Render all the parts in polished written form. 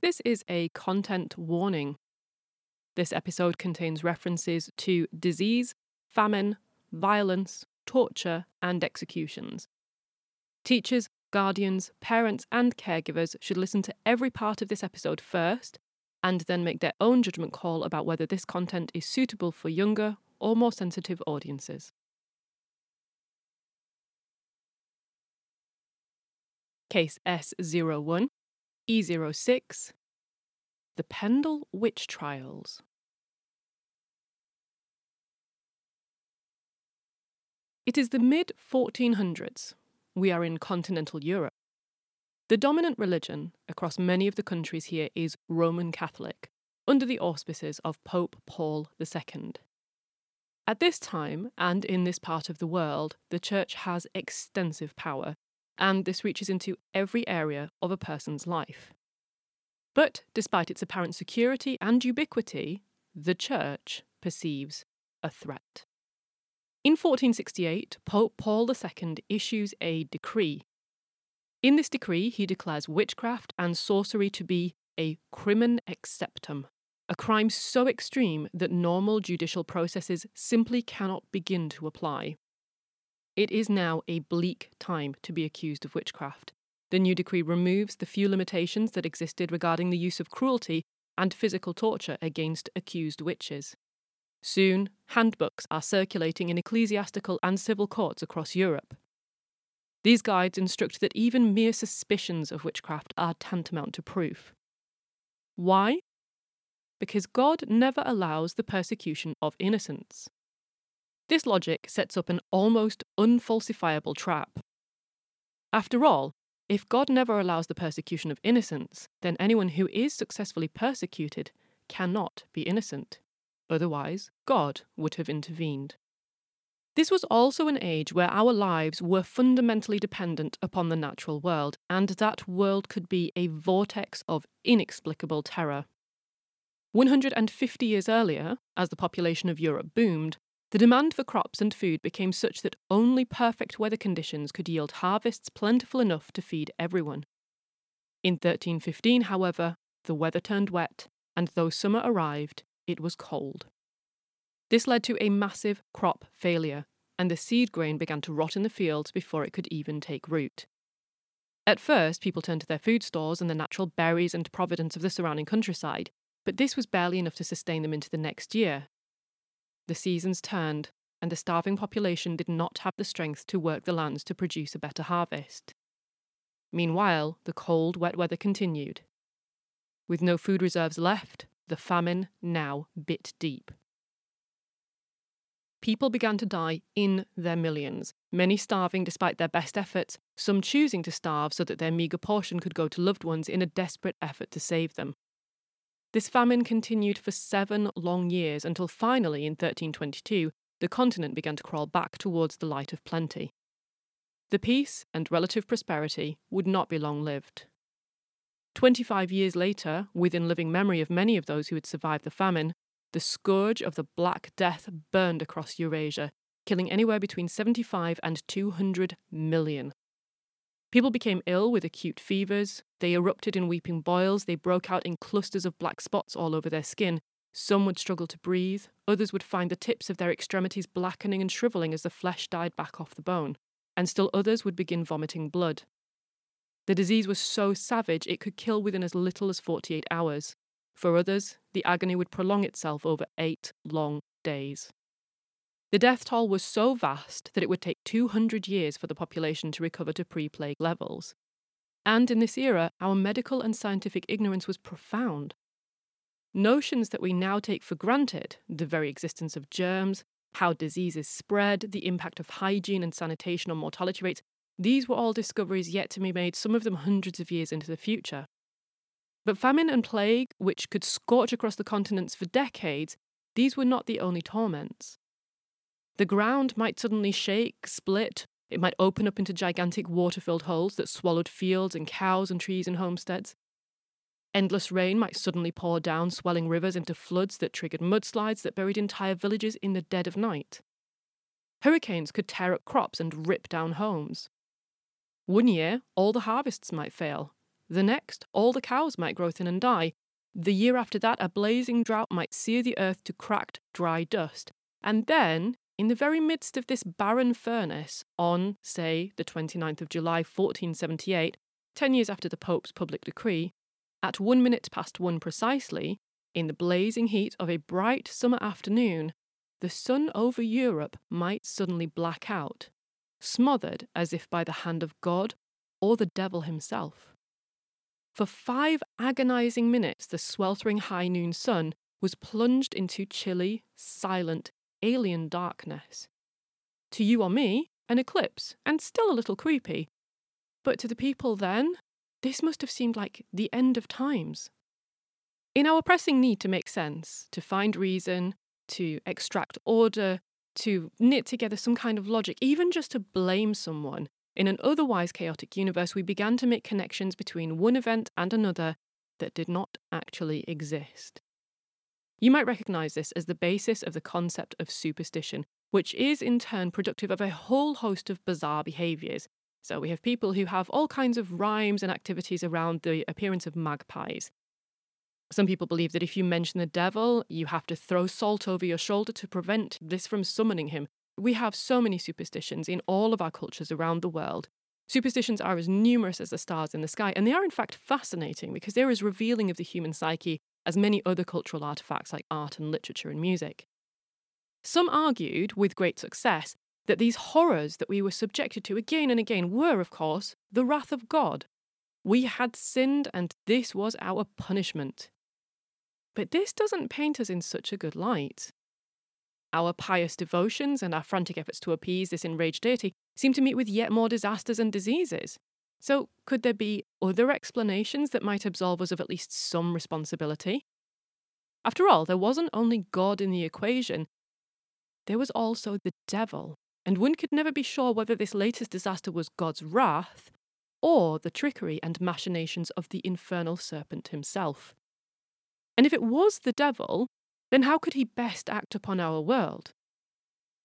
This is a content warning. This episode contains references to disease, famine, violence, torture, and executions. Teachers, guardians, parents, and caregivers should listen to every part of this episode first, and then make their own judgment call about whether this content is suitable for younger or more sensitive audiences. Case S01, E06, the Pendle Witch Trials. It is the mid-1400s. We are in continental Europe. The dominant religion across many of the countries here is Roman Catholic, under the auspices of Pope Paul II. At this time, and in this part of the world, the Church has extensive power, and this reaches into every area of a person's life. But despite its apparent security and ubiquity, the Church perceives a threat. In 1468, Pope Paul II issues a decree. In this decree, he declares witchcraft and sorcery to be a crimen exceptum, a crime so extreme that normal judicial processes simply cannot begin to apply. It is now a bleak time to be accused of witchcraft. The new decree removes the few limitations that existed regarding the use of cruelty and physical torture against accused witches. Soon, handbooks are circulating in ecclesiastical and civil courts across Europe. These guides instruct that even mere suspicions of witchcraft are tantamount to proof. Why? Because God never allows the persecution of innocents. This logic sets up an almost unfalsifiable trap. After all, if God never allows the persecution of innocents, then anyone who is successfully persecuted cannot be innocent. Otherwise, God would have intervened. This was also an age where our lives were fundamentally dependent upon the natural world, and that world could be a vortex of inexplicable terror. 150 years earlier, as the population of Europe boomed, the demand for crops and food became such that only perfect weather conditions could yield harvests plentiful enough to feed everyone. In 1315, however, the weather turned wet, and though summer arrived, it was cold. This led to a massive crop failure, and the seed grain began to rot in the fields before it could even take root. At first, people turned to their food stores and the natural berries and providence of the surrounding countryside, but this was barely enough to sustain them into the next year. The seasons turned, and the starving population did not have the strength to work the lands to produce a better harvest. Meanwhile, the cold, wet weather continued. With no food reserves left, the famine now bit deep. People began to die in their millions, many starving despite their best efforts, some choosing to starve so that their meagre portion could go to loved ones in a desperate effort to save them. This famine continued for 7 long years until finally, in 1322, the continent began to crawl back towards the light of plenty. The peace and relative prosperity would not be long-lived. 25 years later, within living memory of many of those who had survived the famine, the scourge of the Black Death burned across Eurasia, killing anywhere between 75 and 200 million. People became ill with acute fevers, they erupted in weeping boils, they broke out in clusters of black spots all over their skin. Some would struggle to breathe, others would find the tips of their extremities blackening and shriveling as the flesh died back off the bone, and still others would begin vomiting blood. The disease was so savage it could kill within as little as 48 hours. For others, the agony would prolong itself over 8 long days. The death toll was so vast that it would take 200 years for the population to recover to pre-plague levels. And in this era, our medical and scientific ignorance was profound. Notions that we now take for granted, the very existence of germs, how diseases spread, the impact of hygiene and sanitation on mortality rates, these were all discoveries yet to be made, some of them hundreds of years into the future. But famine and plague, which could scorch across the continents for decades, these were not the only torments. The ground might suddenly shake, split, it might open up into gigantic water-filled holes that swallowed fields and cows and trees and homesteads. Endless rain might suddenly pour down swelling rivers into floods that triggered mudslides that buried entire villages in the dead of night. Hurricanes could tear up crops and rip down homes. One year, all the harvests might fail, The next, all the cows might grow thin and die. The year after that, a blazing drought might sear the earth to cracked, dry dust. And then, in the very midst of this barren furnace, on, say, the 29th of July 1478, 10 years after the Pope's public decree, at 1 minute past 1 precisely, in the blazing heat of a bright summer afternoon, the sun over Europe might suddenly black out, smothered as if by the hand of God or the devil himself. For 5 agonizing minutes, the sweltering high noon sun was plunged into chilly, silent, alien darkness. To you or me, an eclipse, and still a little creepy. But to the people then, this must have seemed like the end of times. In our pressing need to make sense, to find reason, to extract order, to knit together some kind of logic, even just to blame someone, in an otherwise chaotic universe, we began to make connections between one event and another that did not actually exist. You might recognise this as the basis of the concept of superstition, which is in turn productive of a whole host of bizarre behaviours. So we have people who have all kinds of rhymes and activities around the appearance of magpies. Some people believe that if you mention the devil, you have to throw salt over your shoulder to prevent this from summoning him. We have so many superstitions in all of our cultures around the world. Superstitions are as numerous as the stars in the sky, and they are in fact fascinating because they're as revealing of the human psyche as many other cultural artefacts like art and literature and music. Some argued, with great success, that these horrors that we were subjected to again and again were, of course, the wrath of God. We had sinned and this was our punishment. But this doesn't paint us in such a good light. Our pious devotions and our frantic efforts to appease this enraged deity seem to meet with yet more disasters and diseases. So could there be other explanations that might absolve us of at least some responsibility? After all, there wasn't only God in the equation, there was also the devil, and one could never be sure whether this latest disaster was God's wrath or the trickery and machinations of the infernal serpent himself. And if it was the devil, then how could he best act upon our world?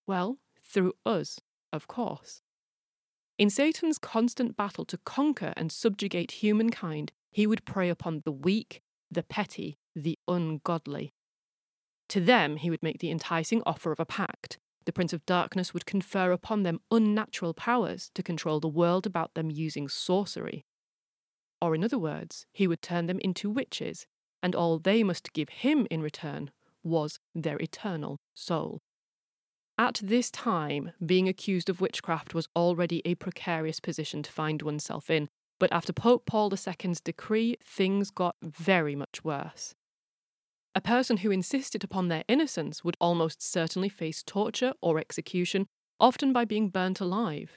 Well, through us, of course. In Satan's constant battle to conquer and subjugate humankind, he would prey upon the weak, the petty, the ungodly. To them he would make the enticing offer of a pact. The Prince of Darkness would confer upon them unnatural powers to control the world about them using sorcery. Or in other words, he would turn them into witches, and all they must give him in return was their eternal soul. At this time, being accused of witchcraft was already a precarious position to find oneself in, but after Pope Paul II's decree, things got very much worse. A person who insisted upon their innocence would almost certainly face torture or execution, often by being burnt alive.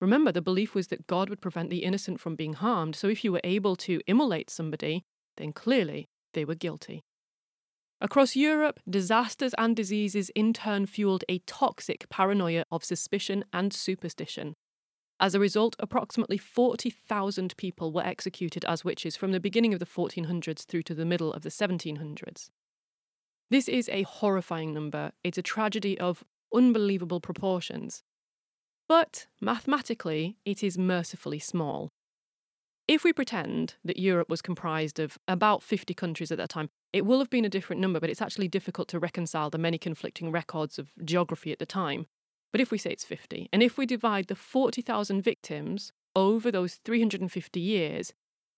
Remember, the belief was that God would prevent the innocent from being harmed, so if you were able to immolate somebody, then clearly they were guilty. Across Europe, disasters and diseases in turn fueled a toxic paranoia of suspicion and superstition. As a result, approximately 40,000 people were executed as witches from the beginning of the 1400s through to the middle of the 1700s. This is a horrifying number. It's a tragedy of unbelievable proportions. But mathematically, it is mercifully small. If we pretend that Europe was comprised of about 50 countries at that time, it will have been a different number, but it's actually difficult to reconcile the many conflicting records of geography at the time. But if we say it's 50, and if we divide the 40,000 victims over those 350 years,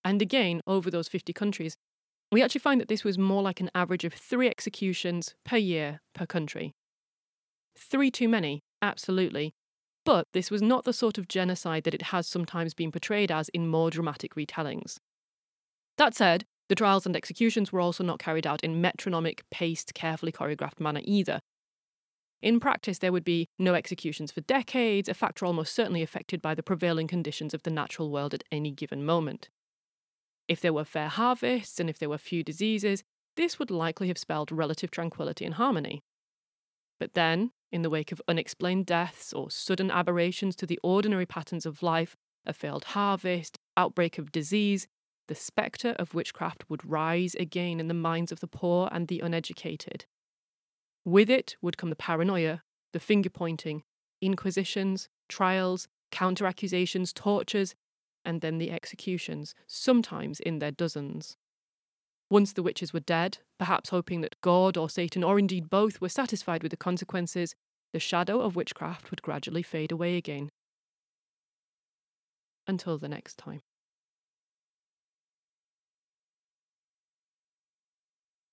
and again over those 50 countries, we actually find that this was more like an average of 3 executions per year per country. 3 too many, absolutely. But this was not the sort of genocide that it has sometimes been portrayed as in more dramatic retellings. That said, the trials and executions were also not carried out in metronomic, paced, carefully choreographed manner either. In practice, there would be no executions for decades, a factor almost certainly affected by the prevailing conditions of the natural world at any given moment. If there were fair harvests and if there were few diseases, this would likely have spelled relative tranquility and harmony. But then, in the wake of unexplained deaths or sudden aberrations to the ordinary patterns of life, a failed harvest, outbreak of disease, the spectre of witchcraft would rise again in the minds of the poor and the uneducated. With it would come the paranoia, the finger-pointing, inquisitions, trials, counter-accusations, tortures, and then the executions, sometimes in their dozens. Once the witches were dead, perhaps hoping that God or Satan, or indeed both, were satisfied with the consequences, the shadow of witchcraft would gradually fade away again. Until the next time.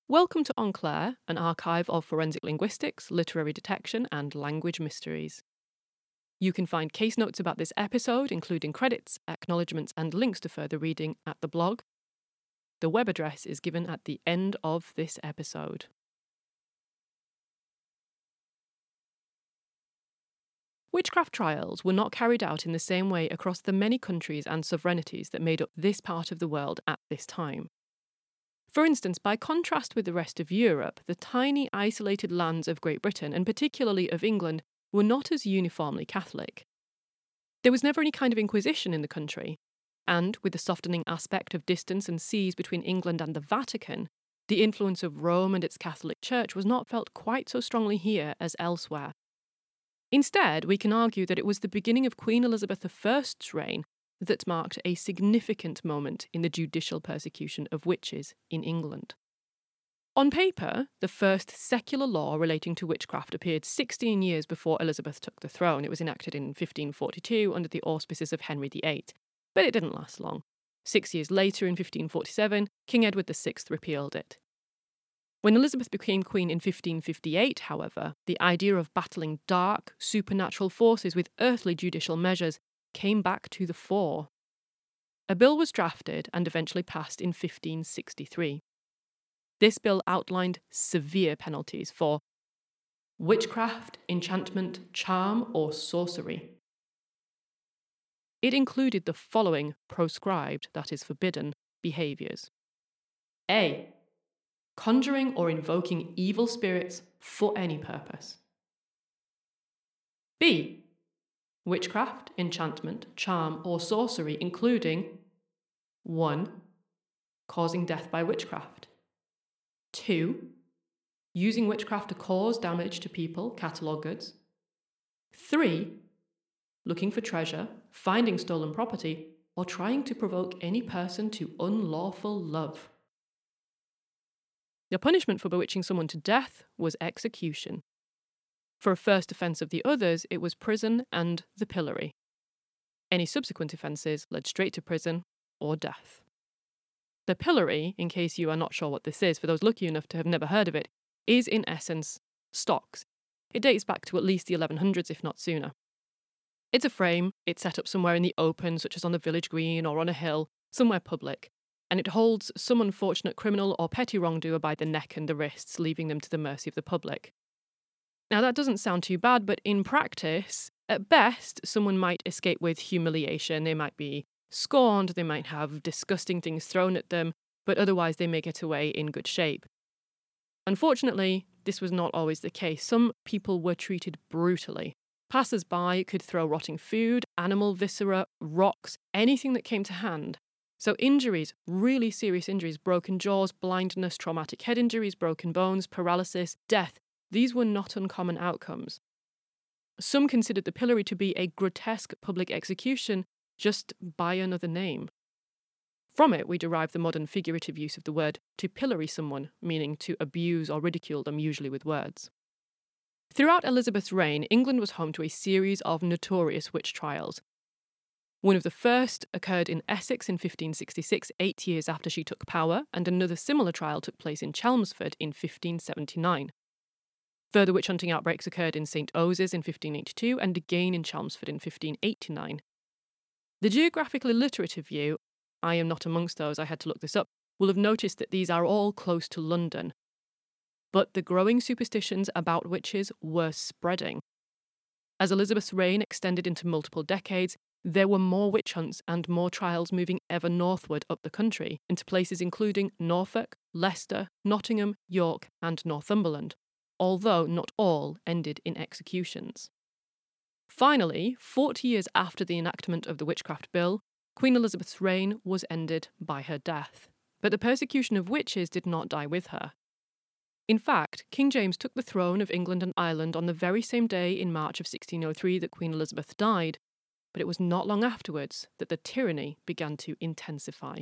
Welcome to Enclair, an archive of forensic linguistics, literary detection, and language mysteries. You can find case notes about this episode, including credits, acknowledgements, and links to further reading at the blog. The web address is given at the end of this episode. Witchcraft trials were not carried out in the same way across the many countries and sovereignties that made up this part of the world at this time. For instance, by contrast with the rest of Europe, the tiny isolated lands of Great Britain, and particularly of England, were not as uniformly Catholic. There was never any kind of inquisition in the country, and, with the softening aspect of distance and seas between England and the Vatican, the influence of Rome and its Catholic Church was not felt quite so strongly here as elsewhere. Instead, we can argue that it was the beginning of Queen Elizabeth I's reign that marked a significant moment in the judicial persecution of witches in England. On paper, the first secular law relating to witchcraft appeared 16 years before Elizabeth took the throne. It was enacted in 1542 under the auspices of Henry VIII, but it didn't last long. 6 years later, in 1547, King Edward VI repealed it. When Elizabeth became queen in 1558, however, the idea of battling dark, supernatural forces with earthly judicial measures came back to the fore. A bill was drafted and eventually passed in 1563. This bill outlined severe penalties for witchcraft, enchantment, charm, or sorcery. It included the following proscribed, that is forbidden, behaviours. A. Conjuring or invoking evil spirits for any purpose. B. Witchcraft, enchantment, charm, or sorcery, including 1. Causing death by witchcraft. 2. Using witchcraft to cause damage to people, cattle, or goods. 3. Looking for treasure, finding stolen property, or trying to provoke any person to unlawful love. The punishment for bewitching someone to death was execution. For a first offence of the others, it was prison and the pillory. Any subsequent offences led straight to prison or death. The pillory, in case you are not sure what this is, for those lucky enough to have never heard of it, is in essence stocks. It dates back to at least the 1100s, if not sooner. It's a frame, it's set up somewhere in the open, such as on the village green or on a hill, somewhere public, and it holds some unfortunate criminal or petty wrongdoer by the neck and the wrists, leaving them to the mercy of the public. Now, that doesn't sound too bad, but in practice, at best, someone might escape with humiliation. They might be scorned, they might have disgusting things thrown at them, but otherwise they may get away in good shape. Unfortunately, this was not always the case. Some people were treated brutally. Passers-by could throw rotting food, animal viscera, rocks, anything that came to hand. So injuries, really serious injuries, broken jaws, blindness, traumatic head injuries, broken bones, paralysis, death, these were not uncommon outcomes. Some considered the pillory to be a grotesque public execution, just by another name. From it, we derive the modern figurative use of the word to pillory someone, meaning to abuse or ridicule them, usually with words. Throughout Elizabeth's reign, England was home to a series of notorious witch trials. One of the first occurred in Essex in 1566, 8 years after she took power, and another similar trial took place in Chelmsford in 1579. Further witch-hunting outbreaks occurred in St Ose's in 1582 and again in Chelmsford in 1589. The geographically illiterative view, I am not amongst those, I had to look this up, will have noticed that these are all close to London. But the growing superstitions about witches were spreading. As Elizabeth's reign extended into multiple decades, there were more witch hunts and more trials moving ever northward up the country, into places including Norfolk, Leicester, Nottingham, York, and Northumberland, although not all ended in executions. Finally, 40 years after the enactment of the Witchcraft Bill, Queen Elizabeth's reign was ended by her death. But the persecution of witches did not die with her. In fact, King James took the throne of England and Ireland on the very same day in March of 1603 that Queen Elizabeth died, but it was not long afterwards that the tyranny began to intensify.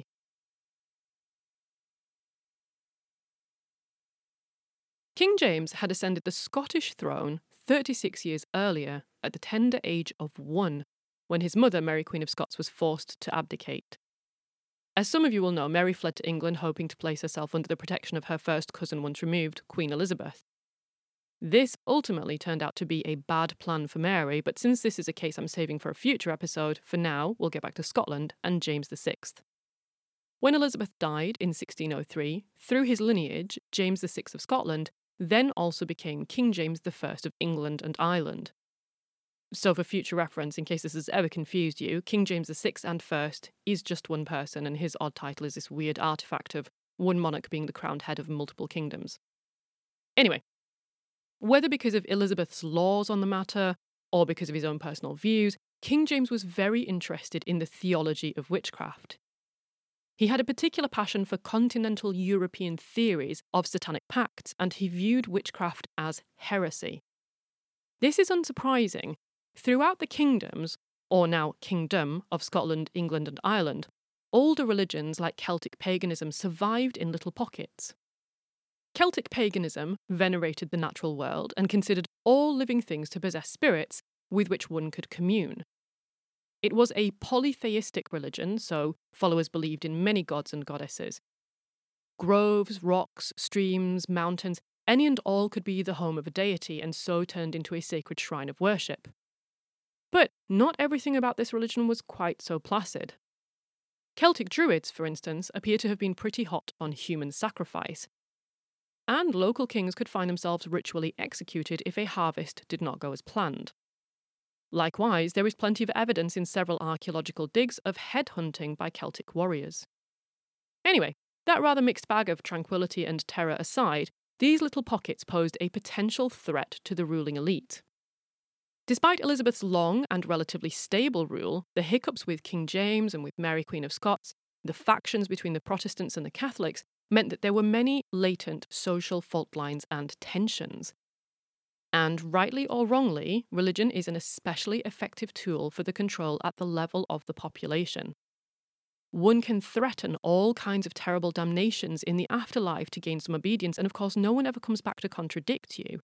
King James had ascended the Scottish throne 36 years earlier at the tender age of 1, when his mother, Mary Queen of Scots, was forced to abdicate. As some of you will know, Mary fled to England hoping to place herself under the protection of her first cousin once removed, Queen Elizabeth. This ultimately turned out to be a bad plan for Mary, but since this is a case I'm saving for a future episode, for now we'll get back to Scotland and James VI. When Elizabeth died in 1603, through his lineage, James VI of Scotland then also became King James I of England and Ireland. So for future reference, in case this has ever confused you, King James VI and I is just one person, and his odd title is this weird artefact of one monarch being the crowned head of multiple kingdoms. Anyway, whether because of Elizabeth's laws on the matter or because of his own personal views, King James was very interested in the theology of witchcraft. He had a particular passion for continental European theories of satanic pacts, and he viewed witchcraft as heresy. This is unsurprising. Throughout the kingdoms, or now kingdom, of Scotland, England and Ireland, older religions like Celtic paganism survived in little pockets. Celtic paganism venerated the natural world and considered all living things to possess spirits with which one could commune. It was a polytheistic religion, so followers believed in many gods and goddesses. Groves, rocks, streams, mountains, any and all could be the home of a deity and so turned into a sacred shrine of worship. But not everything about this religion was quite so placid. Celtic Druids, for instance, appear to have been pretty hot on human sacrifice, and local kings could find themselves ritually executed if a harvest did not go as planned. Likewise, there is plenty of evidence in several archaeological digs of headhunting by Celtic warriors. Anyway, that rather mixed bag of tranquility and terror aside, these little pockets posed a potential threat to the ruling elite. Despite Elizabeth's long and relatively stable rule, the hiccups with King James and with Mary Queen of Scots, the factions between the Protestants and the Catholics, meant that there were many latent social fault lines and tensions. And rightly or wrongly, religion is an especially effective tool for the control at the level of the population. One can threaten all kinds of terrible damnations in the afterlife to gain some obedience, and of course no one ever comes back to contradict you.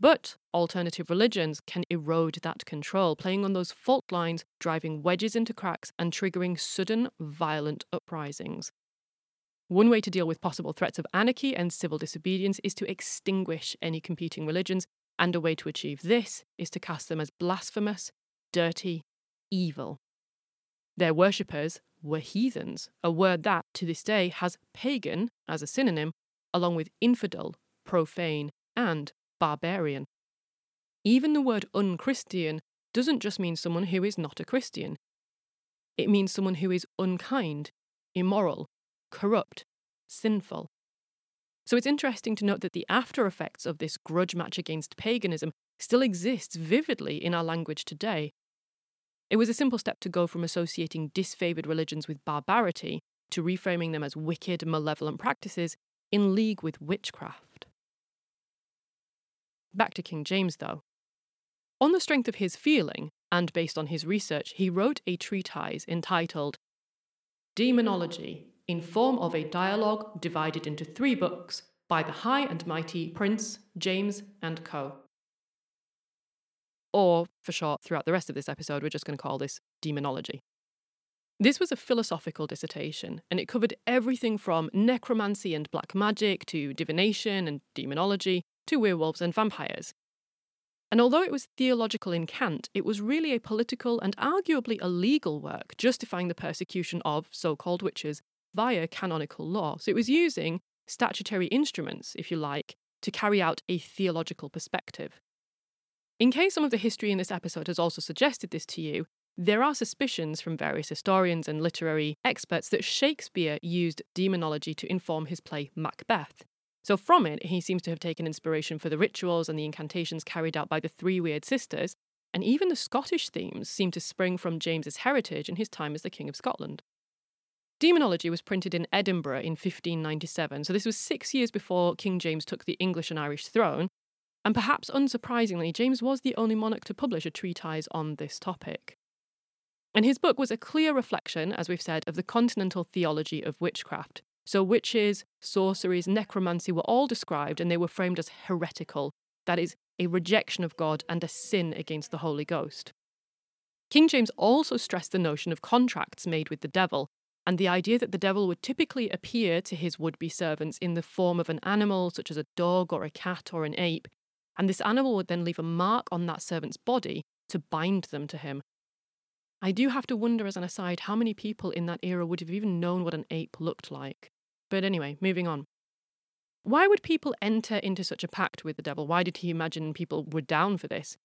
But alternative religions can erode that control, playing on those fault lines, driving wedges into cracks and triggering sudden, violent uprisings. One way to deal with possible threats of anarchy and civil disobedience is to extinguish any competing religions, and a way to achieve this is to cast them as blasphemous, dirty, evil. Their worshippers were heathens, a word that, to this day, has pagan as a synonym, along with infidel, profane, and barbarian. Even the word unchristian doesn't just mean someone who is not a Christian. It means someone who is unkind, immoral, corrupt, sinful. So it's interesting to note that the after effects of this grudge match against paganism still exists vividly in our language today. It was a simple step to go from associating disfavoured religions with barbarity to reframing them as wicked, malevolent practices in league with witchcraft. Back to King James, though. On the strength of his feeling, and based on his research, he wrote a treatise entitled Demonology, in form of a dialogue divided into 3 books by the high and mighty Prince James and Co. Or, for short, throughout the rest of this episode, we're just going to call this Demonology. This was a philosophical dissertation, and it covered everything from necromancy and black magic to divination and demonology to werewolves and vampires. And although it was theological in cant, it was really a political and arguably a legal work justifying the persecution of so-called witches via canonical law. So it was using statutory instruments, if you like, to carry out a theological perspective. In case some of the history in this episode has also suggested this to you, there are suspicions from various historians and literary experts that Shakespeare used demonology to inform his play Macbeth. So from it, he seems to have taken inspiration for the rituals and the incantations carried out by the 3 weird sisters, and even the Scottish themes seem to spring from James's heritage and his time as the King of Scotland. Demonology was printed in Edinburgh in 1597, so this was 6 years before King James took the English and Irish throne, and perhaps unsurprisingly, James was the only monarch to publish a treatise on this topic. And his book was a clear reflection, as we've said, of the continental theology of witchcraft. So witches, sorceries, necromancy were all described and they were framed as heretical. That is, a rejection of God and a sin against the Holy Ghost. King James also stressed the notion of contracts made with the devil, and the idea that the devil would typically appear to his would-be servants in the form of an animal, such as a dog or a cat or an ape, and this animal would then leave a mark on that servant's body to bind them to him. I do have to wonder, as an aside, how many people in that era would have even known what an ape looked like. But anyway, moving on. Why would people enter into such a pact with the devil? Why did he imagine people were down for this?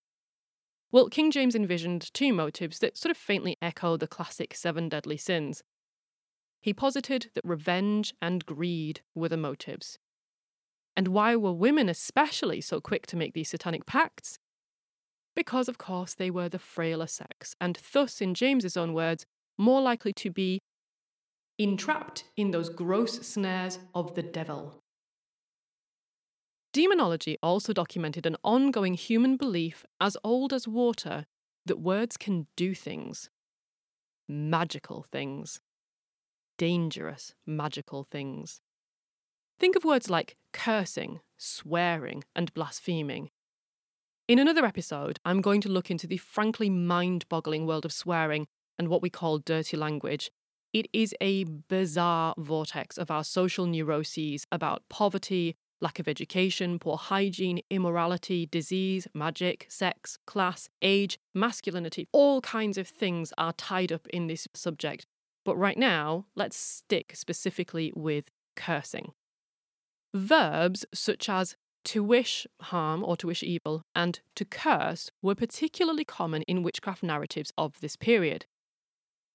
Well, King James envisioned two motives that sort of faintly echo the classic 7 deadly sins. He posited that revenge and greed were the motives. And why were women especially so quick to make these satanic pacts? Because, of course, they were the frailer sex, and thus, in James's own words, more likely to be entrapped in those gross snares of the devil. Demonology also documented an ongoing human belief, as old as water, that words can do things. Magical things. Dangerous, magical things. Think of words like cursing, swearing, and blaspheming. In another episode, I'm going to look into the frankly mind-boggling world of swearing and what we call dirty language. It is a bizarre vortex of our social neuroses about poverty, lack of education, poor hygiene, immorality, disease, magic, sex, class, age, masculinity. All kinds of things are tied up in this subject. But right now, let's stick specifically with cursing. Verbs such as to wish harm or to wish evil and to curse were particularly common in witchcraft narratives of this period.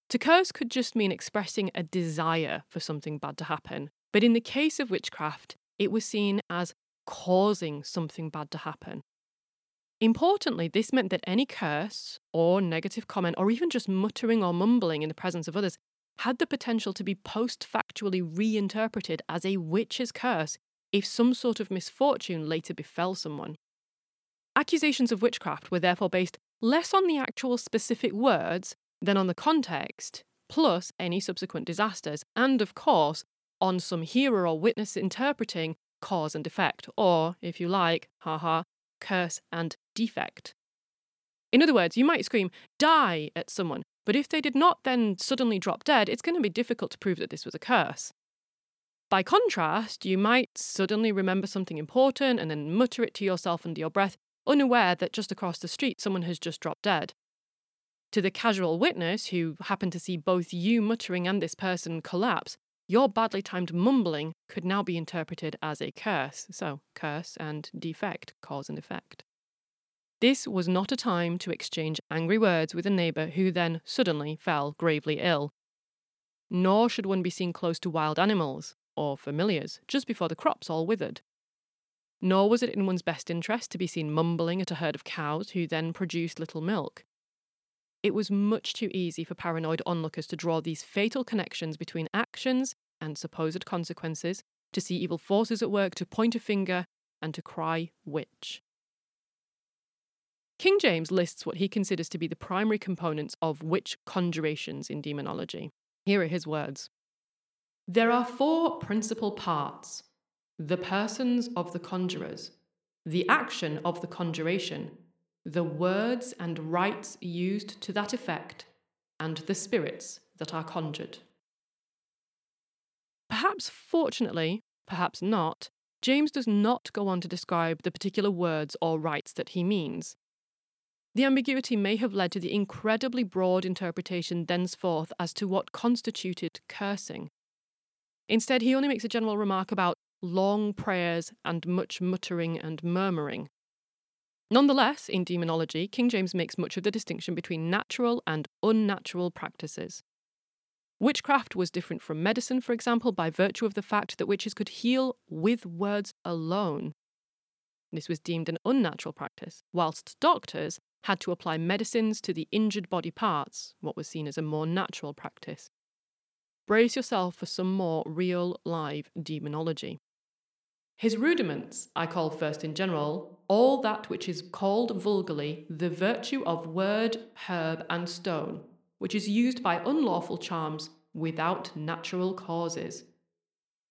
To curse could just mean expressing a desire for something bad to happen, but in the case of witchcraft, it was seen as causing something bad to happen. Importantly, this meant that any curse or negative comment or even just muttering or mumbling in the presence of others had the potential to be post-factually reinterpreted as a witch's curse if some sort of misfortune later befell someone. Accusations of witchcraft were therefore based less on the actual specific words than on the context, plus any subsequent disasters, and of course, on some hearer or witness interpreting cause and effect, or, if you like, haha, curse and defect. In other words, you might scream, die, at someone, but if they did not then suddenly drop dead, it's going to be difficult to prove that this was a curse. By contrast, you might suddenly remember something important and then mutter it to yourself under your breath, unaware that just across the street someone has just dropped dead. To the casual witness who happened to see both you muttering and this person collapse, your badly timed mumbling could now be interpreted as a curse. So, curse and defect, cause and effect. This was not a time to exchange angry words with a neighbour who then suddenly fell gravely ill. Nor should one be seen close to wild animals or familiars just before the crops all withered. Nor was it in one's best interest to be seen mumbling at a herd of cows who then produced little milk. It was much too easy for paranoid onlookers to draw these fatal connections between actions and supposed consequences, to see evil forces at work, to point a finger, and to cry witch. King James lists what he considers to be the primary components of witch conjurations in demonology. Here are his words. There are 4 principal parts: the persons of the conjurers, the action of the conjuration, the words and rites used to that effect, and the spirits that are conjured. Perhaps fortunately, perhaps not, James does not go on to describe the particular words or rites that he means. The ambiguity may have led to the incredibly broad interpretation thenceforth as to what constituted cursing. Instead, he only makes a general remark about long prayers and much muttering and murmuring. Nonetheless, in demonology, King James makes much of the distinction between natural and unnatural practices. Witchcraft was different from medicine, for example, by virtue of the fact that witches could heal with words alone. This was deemed an unnatural practice, whilst doctors had to apply medicines to the injured body parts, what was seen as a more natural practice. Brace yourself for some more real, live demonology. His rudiments I call first in general all that which is called vulgarly the virtue of word, herb, and stone, which is used by unlawful charms without natural causes.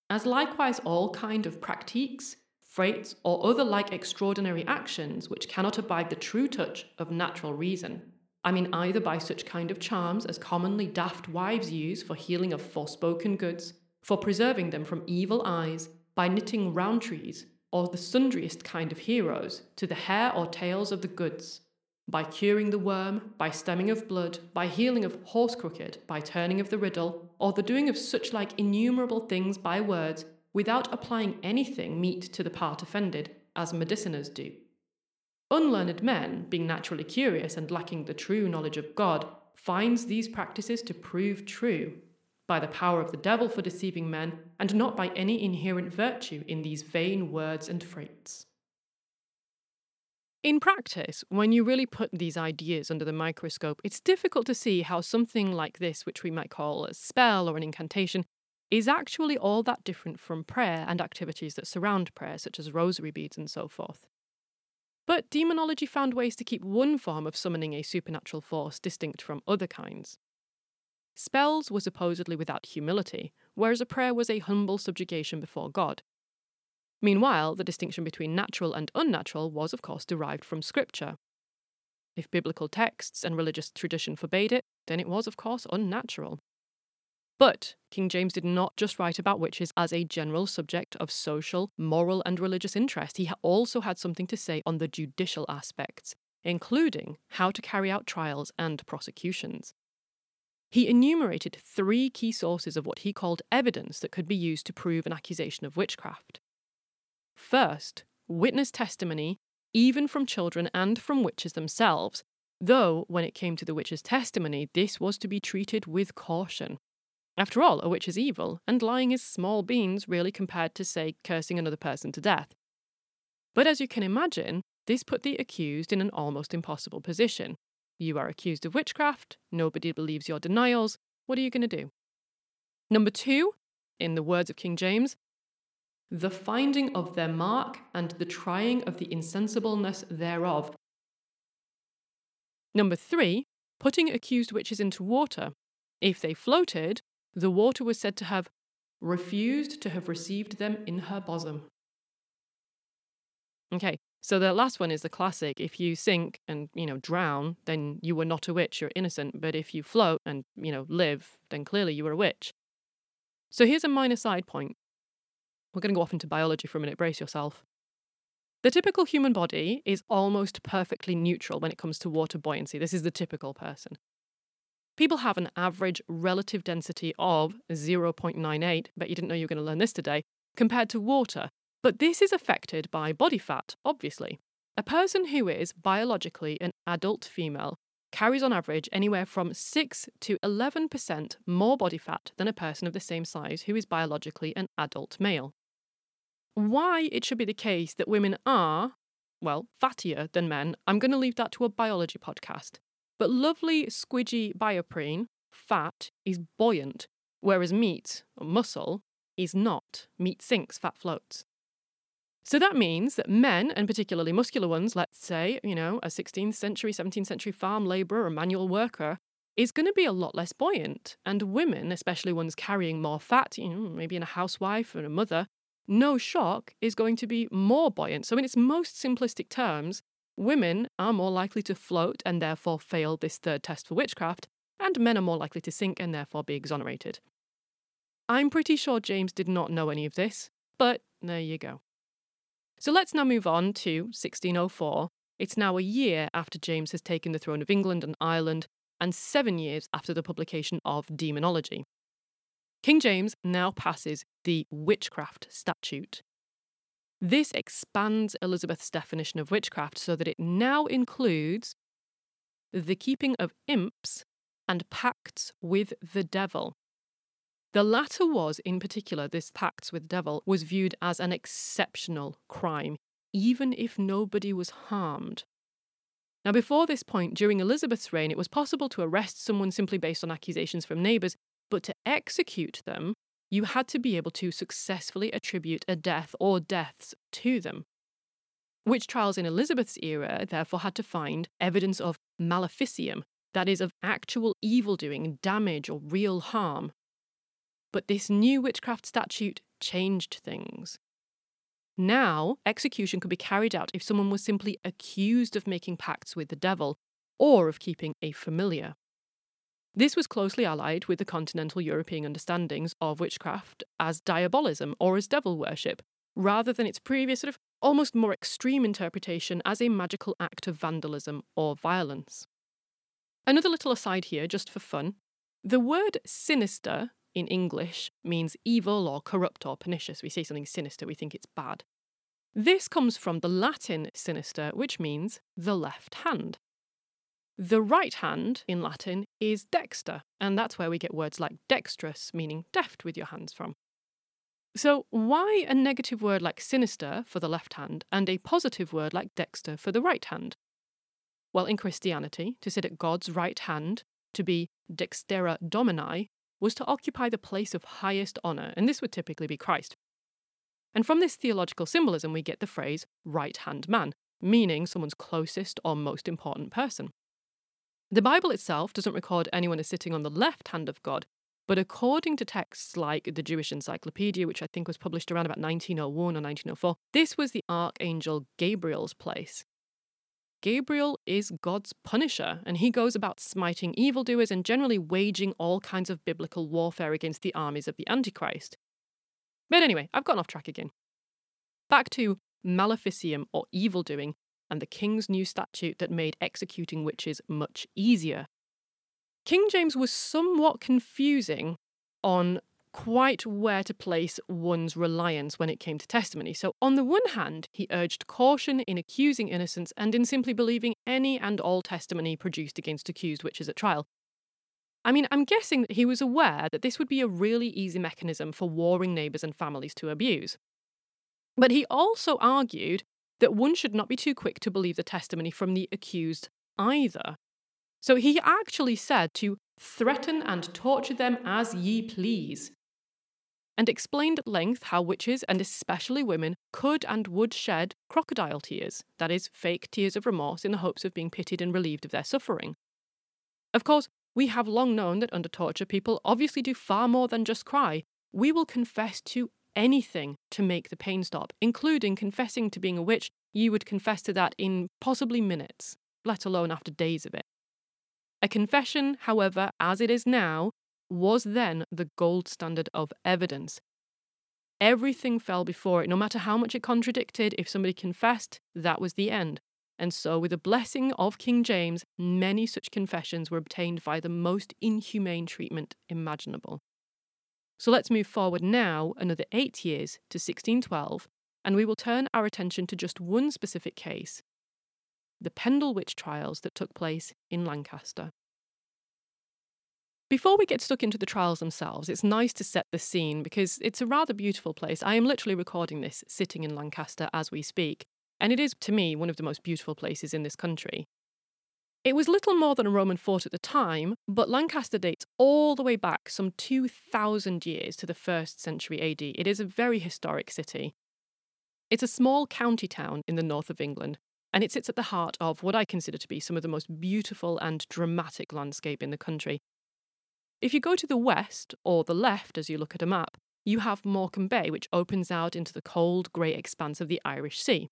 As likewise all kind of practiques, freights, or other like extraordinary actions which cannot abide the true touch of natural reason, I mean either by such kind of charms as commonly daft wives use for healing of forspoken goods, for preserving them from evil eyes, by knitting round trees, or the sundriest kind of heroes, to the hair or tails of the goods, by curing the worm, by stemming of blood, by healing of horse crooked, by turning of the riddle, or the doing of such like innumerable things by words, without applying anything meet to the part offended, as mediciners do. Unlearned men, being naturally curious and lacking the true knowledge of God, finds these practices to prove true, by the power of the devil for deceiving men, and not by any inherent virtue in these vain words and freights. In practice, when you really put these ideas under the microscope, it's difficult to see how something like this, which we might call a spell or an incantation, is actually all that different from prayer and activities that surround prayer, such as rosary beads and so forth. But demonology found ways to keep one form of summoning a supernatural force distinct from other kinds. Spells were supposedly without humility, whereas a prayer was a humble subjugation before God. Meanwhile, the distinction between natural and unnatural was, of course, derived from Scripture. If biblical texts and religious tradition forbade it, then it was, of course, unnatural. But King James did not just write about witches as a general subject of social, moral, and religious interest. He also had something to say on the judicial aspects, including how to carry out trials and prosecutions. He enumerated three key sources of what he called evidence that could be used to prove an accusation of witchcraft. First, witness testimony, even from children and from witches themselves, though when it came to the witches' testimony, this was to be treated with caution. After all, a witch is evil, and lying is small beans really compared to, say, cursing another person to death. But as you can imagine, this put the accused in an almost impossible position. You are accused of witchcraft, nobody believes your denials, what are you going to do? Number two, in the words of King James, the finding of their mark and the trying of the insensibleness thereof. Number three, putting accused witches into water. If they floated, the water was said to have refused to have received them in her bosom. Okay, so the last one is the classic. If you sink and, drown, then you were not a witch, you're innocent. But if you float and, live, then clearly you were a witch. So here's a minor side point. We're going to go off into biology for a minute, brace yourself. The typical human body is almost perfectly neutral when it comes to water buoyancy. This is the typical person. People have an average relative density of 0.98, bet you didn't know you were going to learn this today, compared to water. But this is affected by body fat, obviously. A person who is biologically an adult female carries on average anywhere from 6 to 11% more body fat than a person of the same size who is biologically an adult male. Why it should be the case that women are, fattier than men, I'm going to leave that to a biology podcast. But lovely, squidgy bioprene, fat, is buoyant, whereas meat, or muscle, is not. Meat sinks, fat floats. So that means that men, and particularly muscular ones, let's say, a 16th century, 17th century farm labourer or manual worker, is going to be a lot less buoyant. And women, especially ones carrying more fat, maybe in a housewife or a mother, no shock, is going to be more buoyant. So in its most simplistic terms, women are more likely to float and therefore fail this third test for witchcraft, and men are more likely to sink and therefore be exonerated. I'm pretty sure James did not know any of this, but there you go. So let's now move on to 1604. It's now a year after James has taken the throne of England and Ireland, and 7 years after the publication of Demonology. King James now passes the Witchcraft Statute. This expands Elizabeth's definition of witchcraft so that it now includes the keeping of imps and pacts with the devil. The latter was, in particular, this pacts with the devil, was viewed as an exceptional crime, even if nobody was harmed. Now, before this point, during Elizabeth's reign, it was possible to arrest someone simply based on accusations from neighbours, but to execute them, you had to be able to successfully attribute a death or deaths to them. Witch trials in Elizabeth's era, therefore, had to find evidence of maleficium, that is of actual evil-doing and damage or real harm. But this new witchcraft statute changed things. Now, execution could be carried out if someone was simply accused of making pacts with the devil, or of keeping a familiar. This was closely allied with the continental European understandings of witchcraft as diabolism or as devil worship, rather than its previous sort of almost more extreme interpretation as a magical act of vandalism or violence. Another little aside here, just for fun. The word sinister in English means evil or corrupt or pernicious. We say something sinister, we think it's bad. This comes from the Latin sinister, which means the left hand. The right hand, in Latin, is dexter, and that's where we get words like dexterous, meaning deft with your hands from. So why a negative word like sinister for the left hand and a positive word like dexter for the right hand? Well, in Christianity, to sit at God's right hand, to be dextera domini, was to occupy the place of highest honour, and this would typically be Christ. And from this theological symbolism we get the phrase right-hand man, meaning someone's closest or most important person. The Bible itself doesn't record anyone as sitting on the left hand of God, but according to texts like the Jewish Encyclopedia, which I think was published around about 1901 or 1904, this was the Archangel Gabriel's place. Gabriel is God's punisher, and he goes about smiting evildoers and generally waging all kinds of biblical warfare against the armies of the Antichrist. But anyway, I've gotten off track again. Back to maleficium or evildoing, and the King's new statute that made executing witches much easier. King James was somewhat confusing on quite where to place one's reliance when it came to testimony. So on the one hand, he urged caution in accusing innocence and in simply believing any and all testimony produced against accused witches at trial. I mean, I'm guessing that he was aware that this would be a really easy mechanism for warring neighbours and families to abuse. But he also argued that one should not be too quick to believe the testimony from the accused either. So he actually said to threaten and torture them as ye please, and explained at length how witches, and especially women, could and would shed crocodile tears, that is, fake tears of remorse in the hopes of being pitied and relieved of their suffering. Of course, we have long known that under torture people obviously do far more than just cry. We will confess to anything to make the pain stop, including confessing to being a witch. You would confess to that in possibly minutes, let alone after days of it. A confession, however, as it is now, was then the gold standard of evidence. Everything fell before it, no matter how much it contradicted. If somebody confessed, that was the end. And so, with the blessing of King James, many such confessions were obtained by the most inhumane treatment imaginable. So let's move forward now another 8 years to 1612, and we will turn our attention to just one specific case, the Pendle Witch Trials that took place in Lancaster. Before we get stuck into the trials themselves, it's nice to set the scene because it's a rather beautiful place. I am literally recording this sitting in Lancaster as we speak, and it is, to me, one of the most beautiful places in this country. It was little more than a Roman fort at the time, but Lancaster dates all the way back some 2,000 years to the 1st century AD. It is a very historic city. It's a small county town in the north of England, and it sits at the heart of what I consider to be some of the most beautiful and dramatic landscape in the country. If you go to the west, or the left as you look at a map, you have Morecambe Bay, which opens out into the cold, grey expanse of the Irish Sea.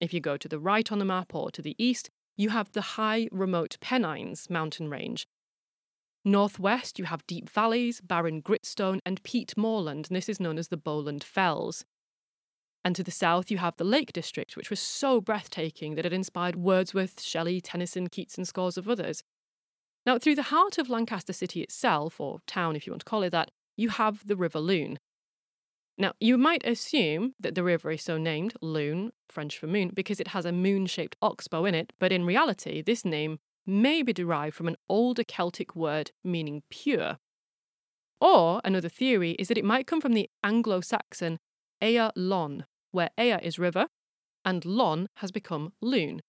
If you go to the right on the map, or to the east, you have the high, remote Pennines mountain range. Northwest, you have deep valleys, barren gritstone, and peat moorland, and this is known as the Bowland Fells. And to the south, you have the Lake District, which was so breathtaking that it inspired Wordsworth, Shelley, Tennyson, Keats, and scores of others. Now, through the heart of Lancaster City itself, or town if you want to call it that, you have the River Lune. Now, you might assume that the river is so named, Lune, French for moon, because it has a moon-shaped oxbow in it, but in reality, this name may be derived from an older Celtic word meaning pure. Or, another theory is that it might come from the Anglo-Saxon Ea Lon, where Ea is river, and Lon has become Lune.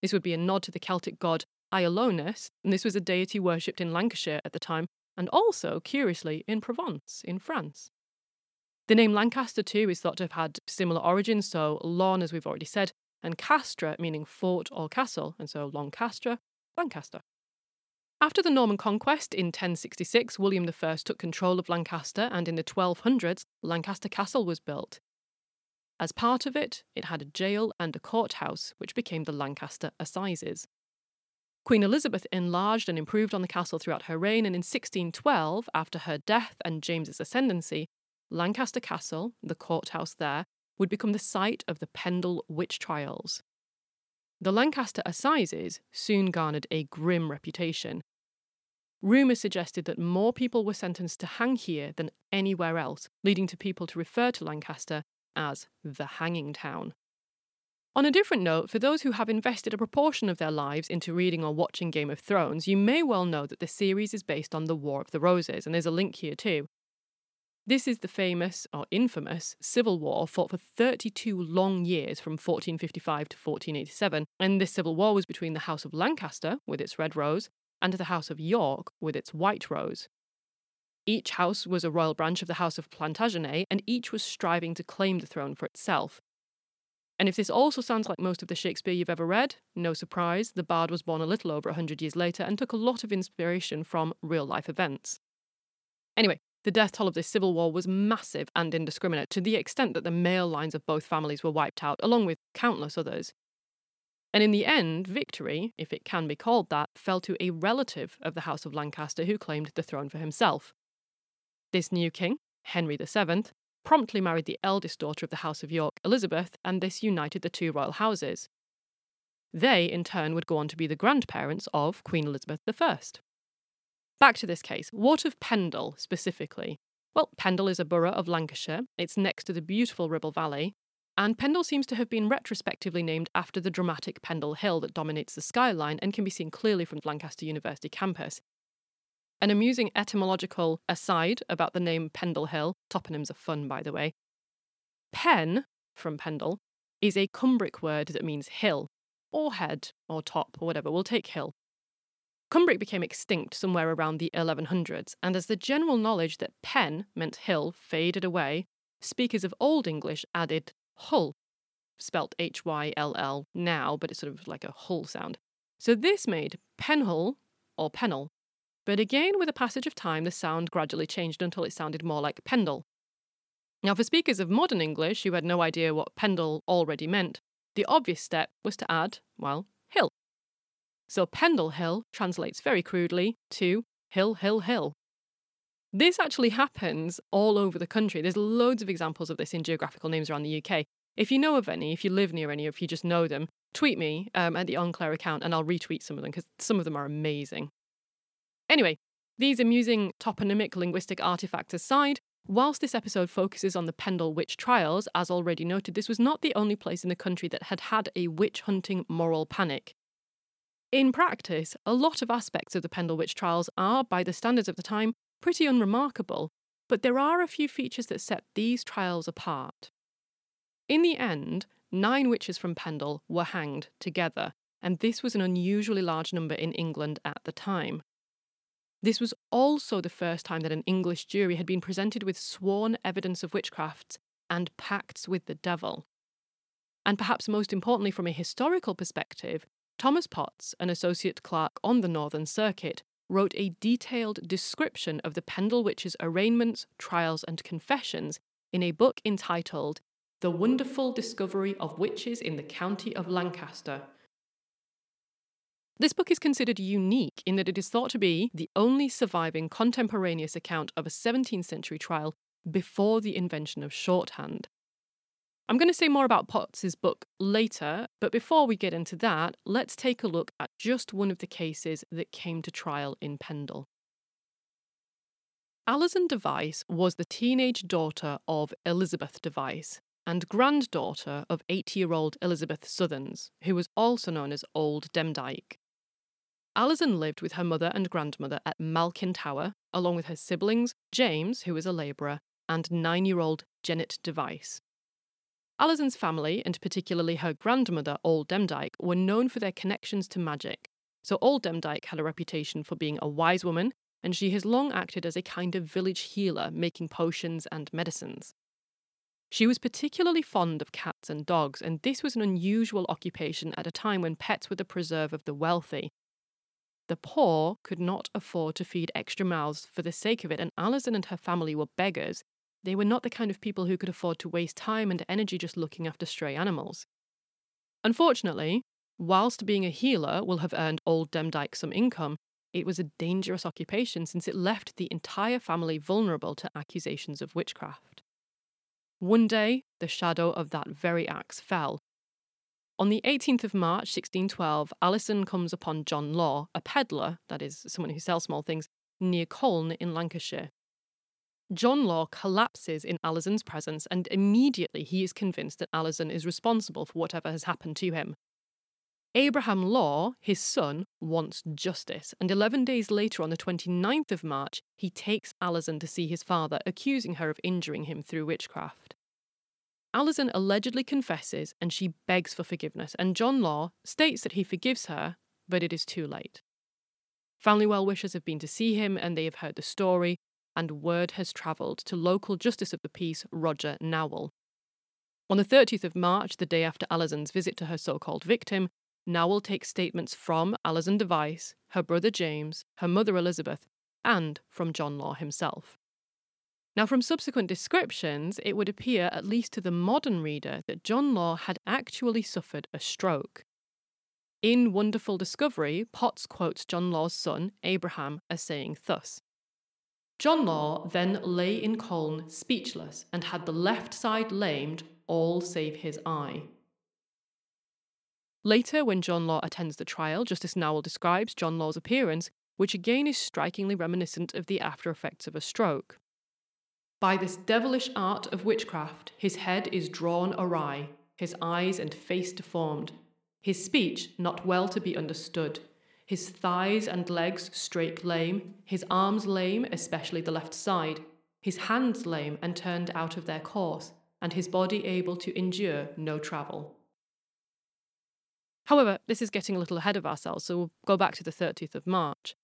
This would be a nod to the Celtic god Aeolonus, and this was a deity worshipped in Lancashire at the time, and also, curiously, in Provence, in France. The name Lancaster, too, is thought to have had similar origins, so Lon, as we've already said, and Castra, meaning fort or castle, and so Loncastra, Lancaster. After the Norman conquest in 1066, William I took control of Lancaster, and in the 1200s, Lancaster Castle was built. As part of it, it had a jail and a courthouse, which became the Lancaster Assizes. Queen Elizabeth enlarged and improved on the castle throughout her reign, and in 1612, after her death and James's ascendancy, Lancaster Castle, the courthouse there, would become the site of the Pendle Witch Trials. The Lancaster Assizes soon garnered a grim reputation. Rumours suggested that more people were sentenced to hang here than anywhere else, leading to people to refer to Lancaster as the Hanging Town. On a different note, for those who have invested a proportion of their lives into reading or watching Game of Thrones, you may well know that the series is based on the War of the Roses, and there's a link here too. This is the famous, or infamous, civil war fought for 32 long years from 1455 to 1487, and this civil war was between the House of Lancaster, with its red rose, and the House of York with its white rose. Each house was a royal branch of the House of Plantagenet, and each was striving to claim the throne for itself. And if this also sounds like most of the Shakespeare you've ever read, no surprise, the Bard was born a little over 100 years later and took a lot of inspiration from real-life events. Anyway, the death toll of this civil war was massive and indiscriminate, to the extent that the male lines of both families were wiped out, along with countless others. And in the end, victory, if it can be called that, fell to a relative of the House of Lancaster who claimed the throne for himself. This new king, Henry VII, promptly married the eldest daughter of the House of York, Elizabeth, and this united the two royal houses. They, in turn, would go on to be the grandparents of Queen Elizabeth I. Back to this case. What of Pendle, specifically? Well, Pendle is a borough of Lancashire. It's next to the beautiful Ribble Valley. And Pendle seems to have been retrospectively named after the dramatic Pendle Hill that dominates the skyline and can be seen clearly from Lancaster University campus. An amusing etymological aside about the name Pendle Hill, toponyms are fun by the way. Pen, from Pendle, is a Cumbric word that means hill, or head, or top, or whatever. We'll take hill. Cumbric became extinct somewhere around the 1100s, and as the general knowledge that pen meant hill faded away, speakers of Old English added hull, spelt H-Y-L-L now, but it's sort of like a hull sound. So this made Penhull or Pennell. But again, with the passage of time, the sound gradually changed until it sounded more like Pendle. Now, for speakers of modern English who had no idea what Pendle already meant, the obvious step was to add, well, hill. So Pendle Hill translates very crudely to hill, hill, hill. This actually happens all over the country. There's loads of examples of this in geographical names around the UK. If you know of any, if you live near any, or if you just know them, tweet me at the Enclair account and I'll retweet some of them because some of them are amazing. Anyway, these amusing toponymic linguistic artefacts aside, whilst this episode focuses on the Pendle Witch Trials, as already noted, this was not the only place in the country that had had a witch-hunting moral panic. In practice, a lot of aspects of the Pendle Witch Trials are, by the standards of the time, pretty unremarkable, but there are a few features that set these trials apart. In the end, 9 witches from Pendle were hanged together, and this was an unusually large number in England at the time. This was also the first time that an English jury had been presented with sworn evidence of witchcraft and pacts with the devil. And perhaps most importantly, from a historical perspective, Thomas Potts, an associate clerk on the Northern Circuit, wrote a detailed description of the Pendle Witches' arraignments, trials and confessions in a book entitled The Wonderful Discovery of Witches in the County of Lancaster. This book is considered unique in that it is thought to be the only surviving contemporaneous account of a 17th century trial before the invention of shorthand. I'm going to say more about Potts's book later, but before we get into that, let's take a look at just one of the cases that came to trial in Pendle. Alizon Device was the teenage daughter of Elizabeth Device and granddaughter of 8-year-old Elizabeth Southerns, who was also known as Old Demdike. Alizon lived with her mother and grandmother at Malkin Tower, along with her siblings, James, who was a labourer, and 9-year-old Jennet Device. Alizon's family, and particularly her grandmother, Old Demdike, were known for their connections to magic. So Old Demdike had a reputation for being a wise woman, and she has long acted as a kind of village healer, making potions and medicines. She was particularly fond of cats and dogs, and this was an unusual occupation at a time when pets were the preserve of the wealthy. The poor could not afford to feed extra mouths for the sake of it, and Alizon and her family were beggars. They were not the kind of people who could afford to waste time and energy just looking after stray animals. Unfortunately, whilst being a healer will have earned Old Demdike some income, it was a dangerous occupation since it left the entire family vulnerable to accusations of witchcraft. One day, the shadow of that very axe fell. On the 18th of March 1612, Alizon comes upon John Law, a peddler, that is, someone who sells small things, near Colne in Lancashire. John Law collapses in Alizon's presence, and immediately he is convinced that Alizon is responsible for whatever has happened to him. Abraham Law, his son, wants justice, and 11 days later on the 29th of March, he takes Alizon to see his father, accusing her of injuring him through witchcraft. Alizon allegedly confesses, and she begs for forgiveness, and John Law states that he forgives her, but it is too late. Family well-wishers have been to see him, and they have heard the story, and word has travelled to local Justice of the Peace Roger Nowell. On the 30th of March, the day after Alizon's visit to her so-called victim, Nowell takes statements from Alizon Device, her brother James, her mother Elizabeth, and from John Law himself. Now, from subsequent descriptions, it would appear, at least to the modern reader, that John Law had actually suffered a stroke. In Wonderful Discovery, Potts quotes John Law's son, Abraham, as saying thus, "John Law then lay in Colne speechless, and had the left side lamed, all save his eye." Later, when John Law attends the trial, Justice Nowell describes John Law's appearance, which again is strikingly reminiscent of the after effects of a stroke. "By this devilish art of witchcraft, his head is drawn awry, his eyes and face deformed, his speech not well to be understood, his thighs and legs straight lame, his arms lame, especially the left side, his hands lame and turned out of their course, and his body able to endure no travel." However, this is getting a little ahead of ourselves, so we'll go back to the 30th of March.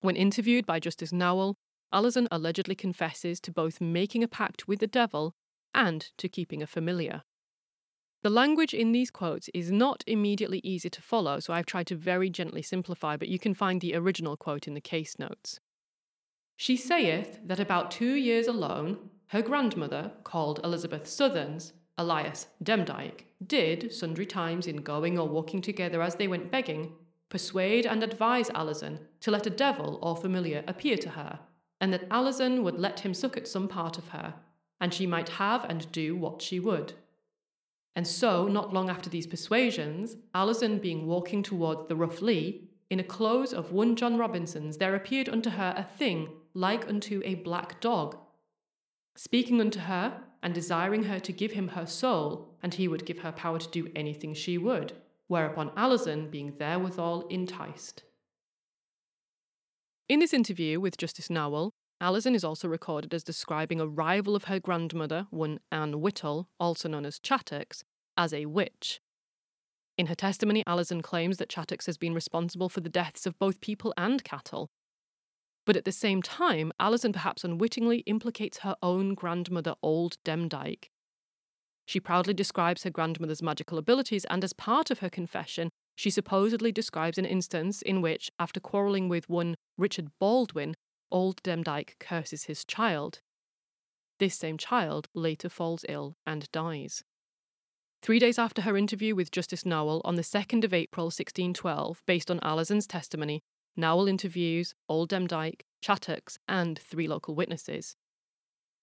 When interviewed by Justice Nowell, Alizon allegedly confesses to both making a pact with the devil and to keeping a familiar. The language in these quotes is not immediately easy to follow, so I've tried to very gently simplify, but you can find the original quote in the case notes. "She saith that about 2 years alone, her grandmother, called Elizabeth Southerns, alias Demdike, did, sundry times in going or walking together as they went begging, persuade and advise Alizon to let a devil or familiar appear to her, and that Alizon would let him suck at some part of her, and she might have and do what she would. And so, not long after these persuasions, Alizon being walking towards the Rough Lee, in a close of one John Robinson's, there appeared unto her a thing like unto a black dog, speaking unto her, and desiring her to give him her soul, and he would give her power to do anything she would, whereupon Alizon, being therewithal enticed." In this interview with Justice Nowell, Alizon is also recorded as describing a rival of her grandmother, one Anne Whittle, also known as Chattox, as a witch. In her testimony, Alizon claims that Chattox has been responsible for the deaths of both people and cattle. But at the same time, Alizon perhaps unwittingly implicates her own grandmother, Old Demdike. She proudly describes her grandmother's magical abilities, and as part of her confession, she supposedly describes an instance in which, after quarrelling with one Richard Baldwin, Old Demdike curses his child. This same child later falls ill and dies. 3 days after her interview with Justice Nowell, on the 2nd of April 1612, based on Alizon's testimony, Nowell interviews Old Demdike, Chattox, and 3 local witnesses.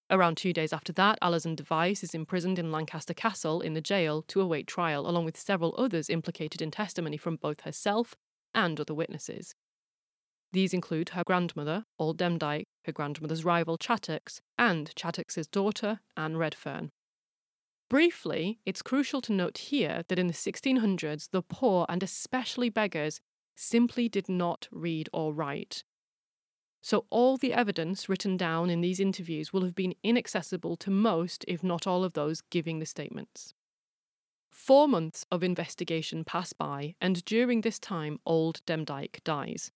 Around 2 days after that, Alizon Device is imprisoned in Lancaster Castle in the jail to await trial, along with several others implicated in testimony from both herself and other witnesses. These include her grandmother, Old Demdike, her grandmother's rival, Chattox, and Chattox's daughter, Anne Redfern. Briefly, it's crucial to note here that in the 1600s, the poor, and especially beggars, simply did not read or write. So all the evidence written down in these interviews will have been inaccessible to most, if not all, of those giving the statements. 4 months of investigation pass by, and during this time, Old Demdike dies.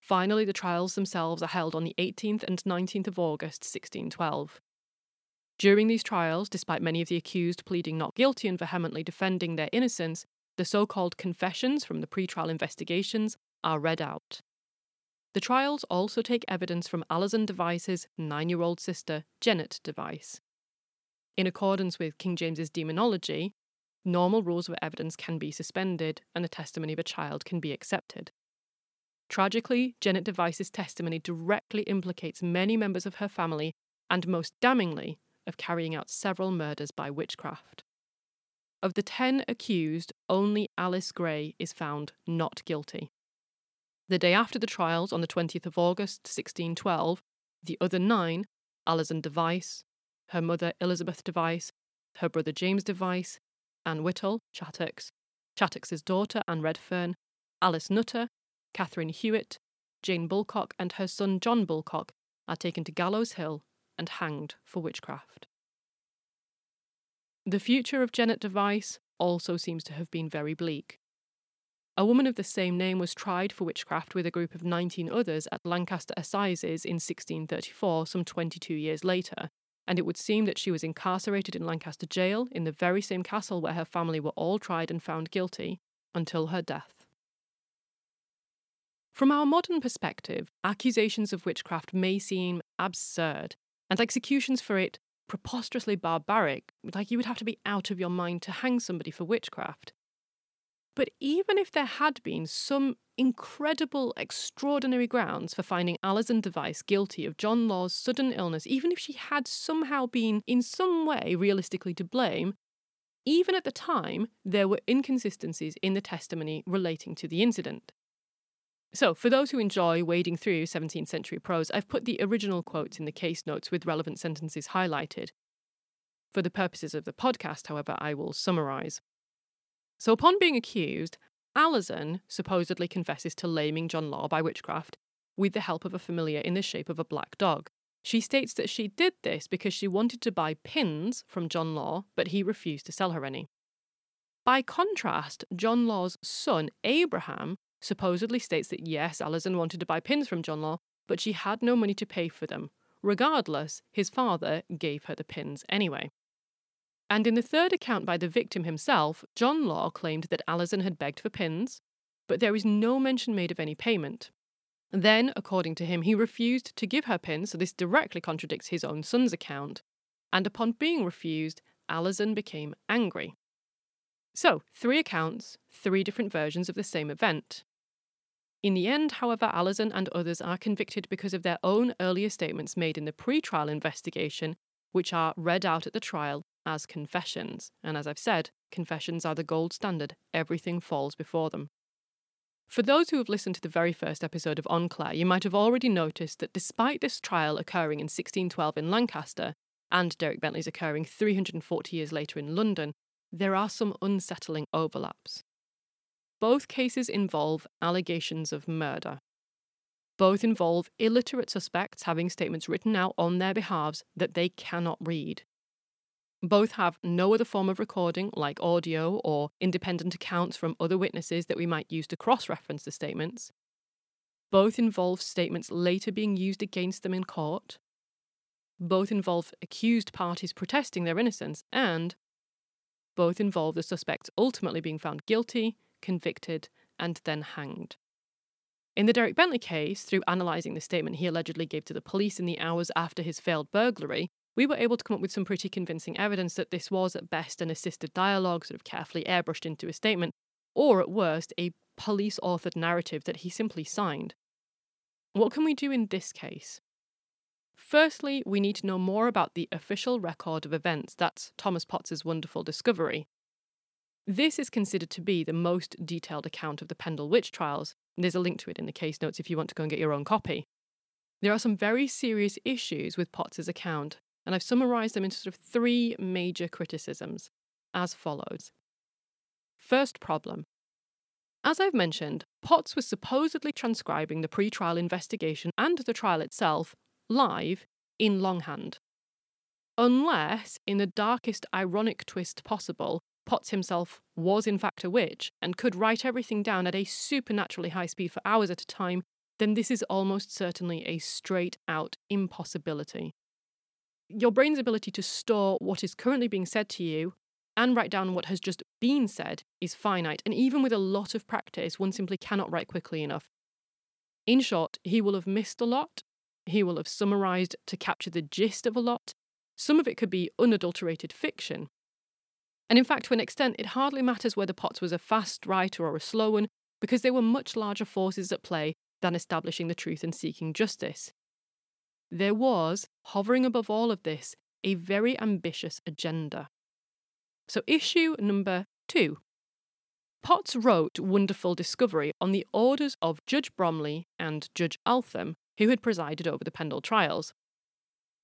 Finally, the trials themselves are held on the 18th and 19th of August, 1612. During these trials, despite many of the accused pleading not guilty and vehemently defending their innocence, the so-called confessions from the pre-trial investigations are read out. The trials also take evidence from Alizon Device's 9-year-old sister, Jennet Device. In accordance with King James's Demonology, normal rules of evidence can be suspended and the testimony of a child can be accepted. Tragically, Jennet Device's testimony directly implicates many members of her family and, most damningly, of carrying out several murders by witchcraft. Of the 10 accused, only Alice Grey is found not guilty. The day after the trials, on the 20th of August 1612, the other 9, Alizon Device, her mother Elizabeth Device, her brother James Device, Anne Whittle, Chattox, Chattox's daughter Anne Redfern, Alice Nutter, Catherine Hewitt, Jane Bulcock and her son John Bulcock are taken to Gallows Hill and hanged for witchcraft. The future of Jennet Device also seems to have been very bleak. A woman of the same name was tried for witchcraft with a group of 19 others at Lancaster Assizes in 1634, some 22 years later, and it would seem that she was incarcerated in Lancaster Jail in the very same castle where her family were all tried and found guilty, until her death. From our modern perspective, accusations of witchcraft may seem absurd, and executions for it preposterously barbaric, like you would have to be out of your mind to hang somebody for witchcraft. But even if there had been some incredible, extraordinary grounds for finding Alizon Device guilty of John Law's sudden illness, even if she had somehow been in some way realistically to blame, even at the time, there were inconsistencies in the testimony relating to the incident. So, for those who enjoy wading through 17th century prose, I've put the original quotes in the case notes with relevant sentences highlighted. For the purposes of the podcast, however, I will summarise. So, upon being accused, Alizon supposedly confesses to laming John Law by witchcraft with the help of a familiar in the shape of a black dog. She states that she did this because she wanted to buy pins from John Law, but he refused to sell her any. By contrast, John Law's son, Abraham, supposedly states that yes, Alizon wanted to buy pins from John Law, but she had no money to pay for them. Regardless, his father gave her the pins anyway. And in the third account by the victim himself, John Law claimed that Alizon had begged for pins, but there is no mention made of any payment. Then, according to him, he refused to give her pins, so this directly contradicts his own son's account. And upon being refused, Alizon became angry. So, 3 accounts, 3 different versions of the same event. In the end, however, Alizon and others are convicted because of their own earlier statements made in the pre-trial investigation, which are read out at the trial as confessions. And as I've said, confessions are the gold standard. Everything falls before them. For those who have listened to the very first episode of On Clare, you might have already noticed that despite this trial occurring in 1612 in Lancaster, and Derek Bentley's occurring 340 years later in London, there are some unsettling overlaps. Both cases involve allegations of murder. Both involve illiterate suspects having statements written out on their behalves that they cannot read. Both have no other form of recording, like audio or independent accounts from other witnesses that we might use to cross-reference the statements. Both involve statements later being used against them in court. Both involve accused parties protesting their innocence, and both involve the suspects ultimately being found guilty, convicted, and then hanged. In the Derek Bentley case, through analysing the statement he allegedly gave to the police in the hours after his failed burglary, we were able to come up with some pretty convincing evidence that this was at best an assisted dialogue, sort of carefully airbrushed into a statement, or at worst, a police-authored narrative that he simply signed. What can we do in this case? Firstly, we need to know more about the official record of events. That's Thomas Potts' Wonderful Discovery. This is considered to be the most detailed account of the Pendle Witch Trials. There's a link to it in the case notes if you want to go and get your own copy. There are some very serious issues with Potts' account, and I've summarised them into sort of 3 major criticisms, as follows. First problem. As I've mentioned, Potts was supposedly transcribing the pre-trial investigation and the trial itself live in longhand. Unless, in the darkest ironic twist possible, Potts himself was in fact a witch and could write everything down at a supernaturally high speed for hours at a time, then this is almost certainly a straight-out impossibility. Your brain's ability to store what is currently being said to you and write down what has just been said is finite, and even with a lot of practice, one simply cannot write quickly enough. In short, he will have missed a lot, he will have summarised to capture the gist of a lot, some of it could be unadulterated fiction. And in fact, to an extent, it hardly matters whether Potts was a fast writer or a slow one, because there were much larger forces at play than establishing the truth and seeking justice. There was, hovering above all of this, a very ambitious agenda. So issue number 2. Potts wrote Wonderful Discovery on the orders of Judge Bromley and Judge Altham, who had presided over the Pendle Trials.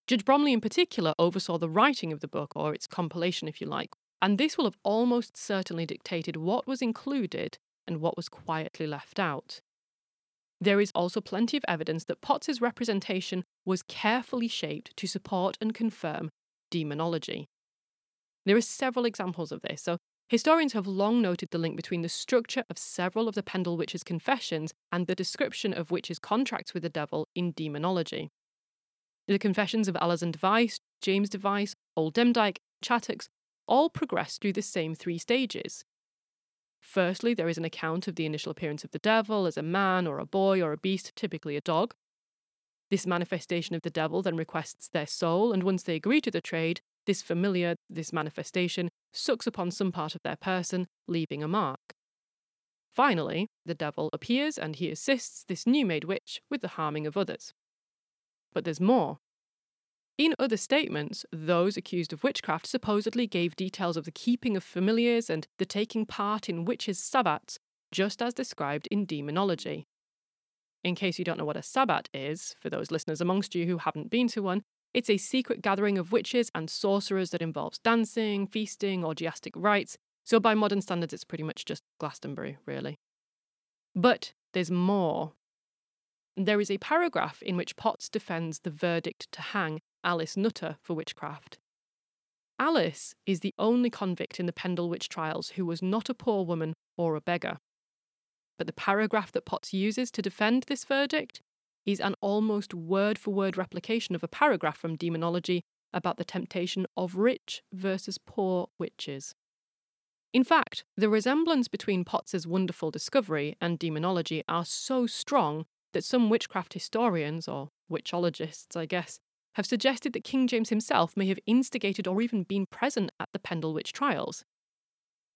Judge Bromley in particular oversaw the writing of the book, or its compilation if you like, and this will have almost certainly dictated what was included and what was quietly left out. There is also plenty of evidence that Potts's representation was carefully shaped to support and confirm demonology. There are several examples of this, so historians have long noted the link between the structure of several of the Pendle Witches' confessions and the description of witches' contracts with the devil in demonology. The confessions of Alizon Device, James Device, Old Demdike, Chattox all progress through the same 3 stages. Firstly, there is an account of the initial appearance of the devil as a man or a boy or a beast, typically a dog. This manifestation of the devil then requests their soul, and once they agree to the trade, this familiar, this manifestation, sucks upon some part of their person, leaving a mark. Finally, the devil appears and he assists this new-made witch with the harming of others. But there's more. In other statements, those accused of witchcraft supposedly gave details of the keeping of familiars and the taking part in witches' sabbats, just as described in demonology. In case you don't know what a sabbat is, for those listeners amongst you who haven't been to one, it's a secret gathering of witches and sorcerers that involves dancing, feasting, orgiastic rites, so by modern standards it's pretty much just Glastonbury, really. But there's more. There is a paragraph in which Potts defends the verdict to hang Alice Nutter for witchcraft. Alice is the only convict in the Pendle Witch Trials who was not a poor woman or a beggar. But the paragraph that Potts uses to defend this verdict is an almost word-for-word replication of a paragraph from Demonology about the temptation of rich versus poor witches. In fact, the resemblance between Potts's Wonderful Discovery and Demonology are so strong that some witchcraft historians, or witchologists, I guess, have suggested that King James himself may have instigated or even been present at the Pendle Witch Trials.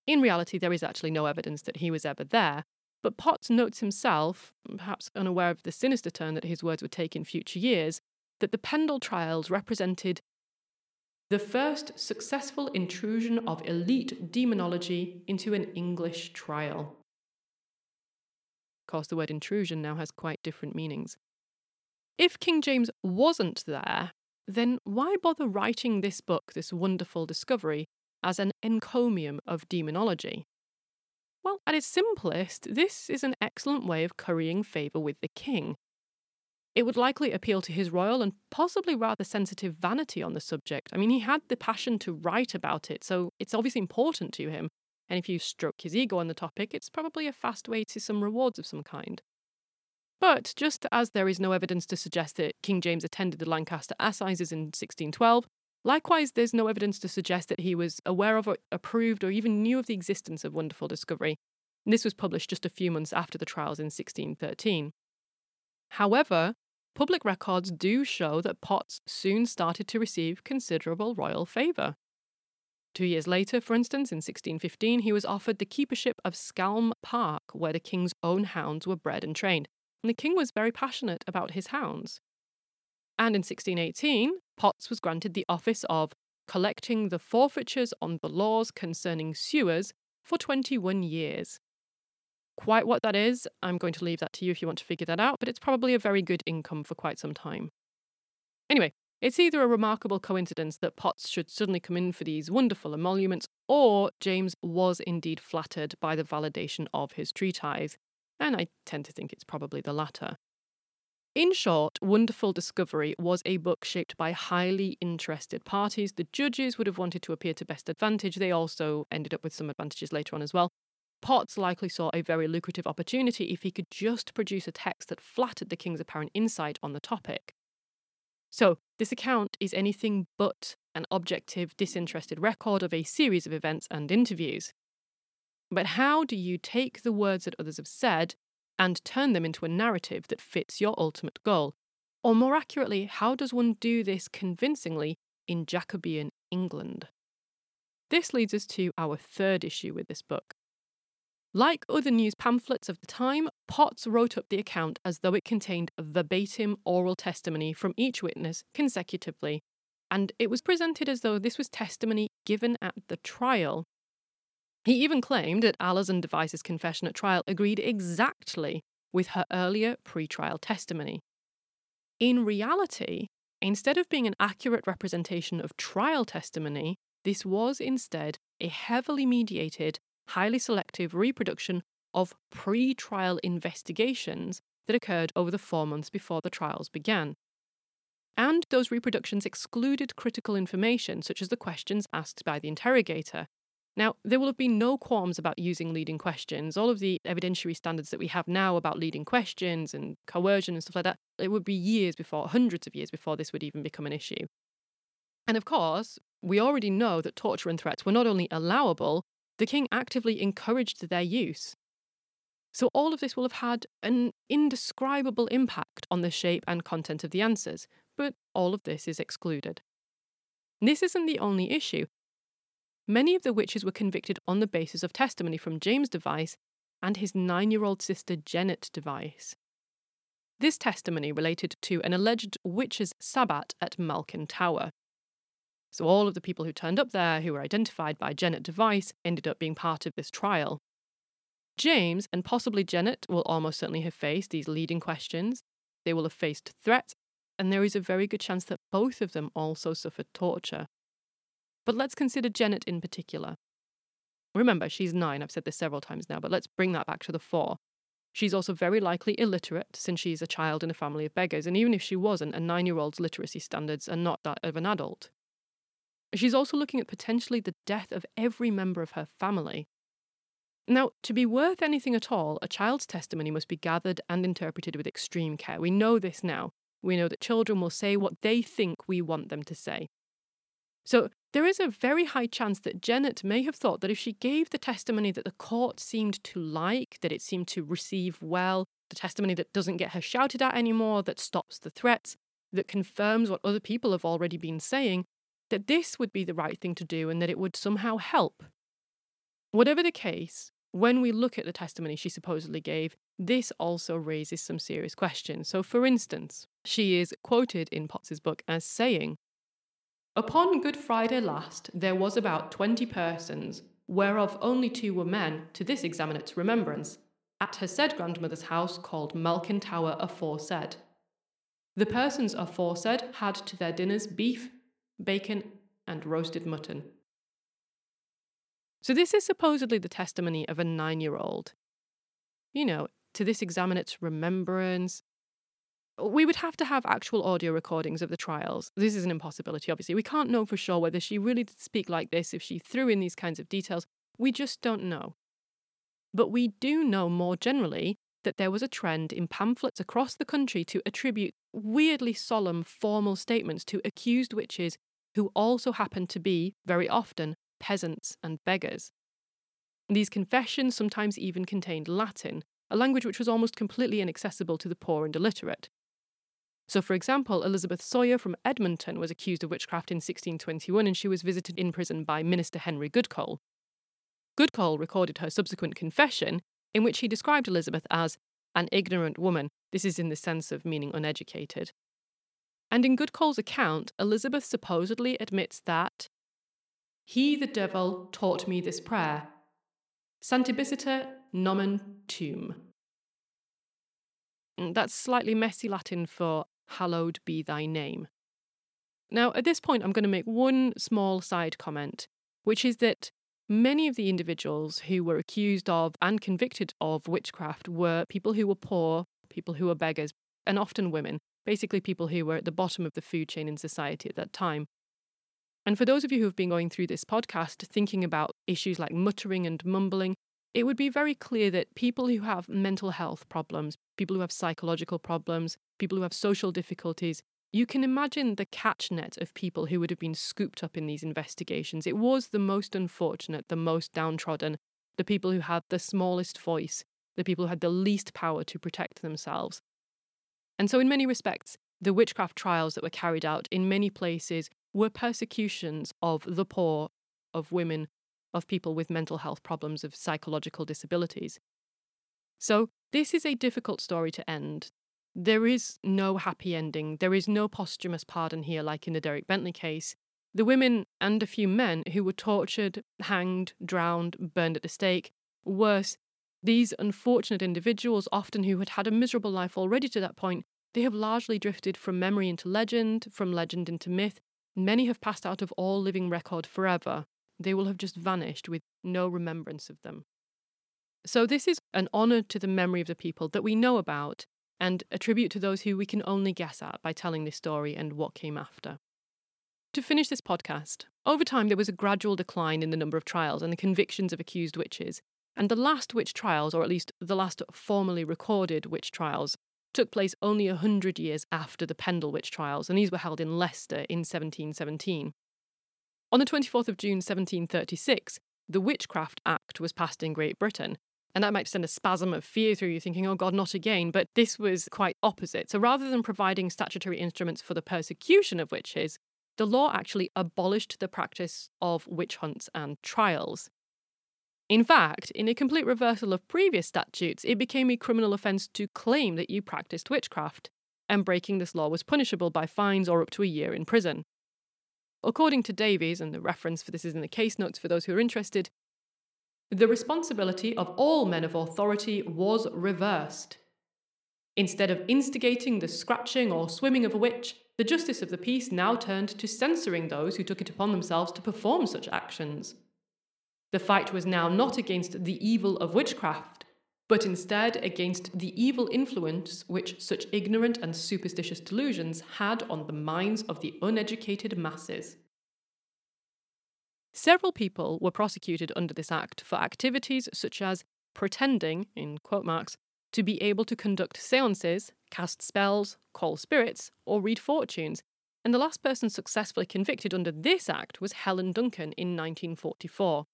In reality, there is actually no evidence that he was ever there, but Potts notes himself, perhaps unaware of the sinister turn that his words would take in future years, that the Pendle Trials represented the first successful intrusion of elite demonology into an English trial. Of course, the word intrusion now has quite different meanings. If King James wasn't there, then why bother writing this book, this Wonderful Discovery, as an encomium of demonology? Well, at its simplest, this is an excellent way of currying favour with the king. It would likely appeal to his royal and possibly rather sensitive vanity on the subject. I mean, he had the passion to write about it, so it's obviously important to him. And if you stroke his ego on the topic, it's probably a fast way to some rewards of some kind. But just as there is no evidence to suggest that King James attended the Lancaster Assizes in 1612, likewise there's no evidence to suggest that he was aware of or approved or even knew of the existence of Wonderful Discovery. And this was published just a few months after the trials in 1613. However, public records do show that Potts soon started to receive considerable royal favour. 2 years later, for instance, in 1615, he was offered the keepership of Skalm Park, where the king's own hounds were bred and trained, and the king was very passionate about his hounds. And in 1618, Potts was granted the office of collecting the forfeitures on the laws concerning sewers for 21 years. Quite what that is, I'm going to leave that to you if you want to figure that out, but it's probably a very good income for quite some time. Anyway, it's either a remarkable coincidence that Potts should suddenly come in for these wonderful emoluments, or James was indeed flattered by the validation of his treatise, and I tend to think it's probably the latter. In short, Wonderful Discovery was a book shaped by highly interested parties. The judges would have wanted to appear to best advantage. They also ended up with some advantages later on as well. Potts likely saw a very lucrative opportunity if he could just produce a text that flattered the king's apparent insight on the topic. So, this account is anything but an objective, disinterested record of a series of events and interviews. But how do you take the words that others have said and turn them into a narrative that fits your ultimate goal? Or more accurately, how does one do this convincingly in Jacobean England? This leads us to our third issue with this book. Like other news pamphlets of the time, Potts wrote up the account as though it contained a verbatim oral testimony from each witness consecutively, and it was presented as though this was testimony given at the trial. He even claimed that Alizon Device's confession at trial agreed exactly with her earlier pre-trial testimony. In reality, instead of being an accurate representation of trial testimony, this was instead a heavily mediated, highly selective reproduction of pre-trial investigations that occurred over the 4 months before the trials began. And those reproductions excluded critical information, such as the questions asked by the interrogator. Now, there will have been no qualms about using leading questions. All of the evidentiary standards that we have now about leading questions and coercion and stuff like that, it would be years before, hundreds of years before this would even become an issue. And of course, we already know that torture and threats were not only allowable, the king actively encouraged their use. So all of this will have had an indescribable impact on the shape and content of the answers, but all of this is excluded. This isn't the only issue. Many of the witches were convicted on the basis of testimony from James Device and his 9-year-old sister Jennet Device. This testimony related to an alleged witches' sabbat at Malkin Tower. So all of the people who turned up there, who were identified by Jennet Device, ended up being part of this trial. James, and possibly Jennet, will almost certainly have faced these leading questions. They will have faced threats, and there is a very good chance that both of them also suffered torture. But let's consider Jennet in particular. Remember, she's 9, I've said this several times now, but let's bring that back to the 4. She's also very likely illiterate, since she's a child in a family of beggars, and even if she wasn't, a 9-year-old's literacy standards are not that of an adult. She's also looking at potentially the death of every member of her family. Now, to be worth anything at all, a child's testimony must be gathered and interpreted with extreme care. We know this now. We know that children will say what they think we want them to say. So there is a very high chance that Jennet may have thought that if she gave the testimony that the court seemed to like, that it seemed to receive well, the testimony that doesn't get her shouted at anymore, that stops the threats, that confirms what other people have already been saying, that this would be the right thing to do and that it would somehow help. Whatever the case, when we look at the testimony she supposedly gave, this also raises some serious questions. So, for instance, she is quoted in Potts's book as saying, "Upon Good Friday last, there was about 20 persons, whereof only 2 were men, to this examinate's remembrance, at her said grandmother's house called Malkin Tower aforesaid. The persons aforesaid had to their dinners beef, bacon, and roasted mutton." So this is supposedly the testimony of a 9-year-old. You know, to this examinate's remembrance. We would have to have actual audio recordings of the trials. This is an impossibility, obviously. We can't know for sure whether she really did speak like this, if she threw in these kinds of details. We just don't know. But we do know more generally that there was a trend in pamphlets across the country to attribute weirdly solemn formal statements to accused witches who also happened to be, very often, peasants and beggars. These confessions sometimes even contained Latin, a language which was almost completely inaccessible to the poor and illiterate. So, for example, Elizabeth Sawyer from Edmonton was accused of witchcraft in 1621 and she was visited in prison by Minister Henry Goodcole. Goodcole recorded her subsequent confession, in which he described Elizabeth as an ignorant woman. This is in the sense of meaning uneducated. And in Goodcole's account, Elizabeth supposedly admits that "He, the devil, taught me this prayer. Santibisciter nomen tuum." That's slightly messy Latin for "hallowed be thy name." Now, at this point, I'm going to make one small side comment, which is that many of the individuals who were accused of and convicted of witchcraft were people who were poor, people who were beggars, and often women, basically people who were at the bottom of the food chain in society at that time. And for those of you who have been going through this podcast thinking about issues like muttering and mumbling, it would be very clear that people who have mental health problems, people who have psychological problems, people who have social difficulties, You can imagine the catchnet of people who would have been scooped up in these investigations. It was the most unfortunate, the most downtrodden, the people who had the smallest voice, the people who had the least power to protect themselves. And so in many respects, the witchcraft trials that were carried out in many places were persecutions of the poor, of women, of people with mental health problems, of psychological disabilities. So this is a difficult story to end. There is no happy ending. There is no posthumous pardon here, like in the Derek Bentley case. The women and a few men who were tortured, hanged, drowned, burned at the stake. Worse, these unfortunate individuals, often who had had a miserable life already to that point, they have largely drifted from memory into legend, from legend into myth. Many have passed out of all living record forever. They will have just vanished with no remembrance of them. So this is an honour to the memory of the people that we know about, and a tribute to those who we can only guess at by telling this story and what came after. To finish this podcast, over time there was a gradual decline in the number of trials and the convictions of accused witches, and the last witch trials, or at least the last formally recorded witch trials, took place only 100 years after the Pendle Witch Trials, and these were held in Leicester in 1717. On the 24th of June 1736, the Witchcraft Act was passed in Great Britain, and that might send a spasm of fear through you, thinking, oh God, not again, but this was quite opposite. So rather than providing statutory instruments for the persecution of witches, the law actually abolished the practice of witch hunts and trials. In fact, in a complete reversal of previous statutes, it became a criminal offence to claim that you practised witchcraft, and breaking this law was punishable by fines or up to a year in prison. According to Davies, and the reference for this is in the case notes for those who are interested, the responsibility of all men of authority was reversed. Instead of instigating the scratching or swimming of a witch, the justice of the peace now turned to censoring those who took it upon themselves to perform such actions. The fight was now not against the evil of witchcraft, but instead against the evil influence which such ignorant and superstitious delusions had on the minds of the uneducated masses. Several people were prosecuted under this act for activities such as pretending, in quote marks, to be able to conduct seances, cast spells, call spirits, or read fortunes, and the last person successfully convicted under this act was Helen Duncan in 1944.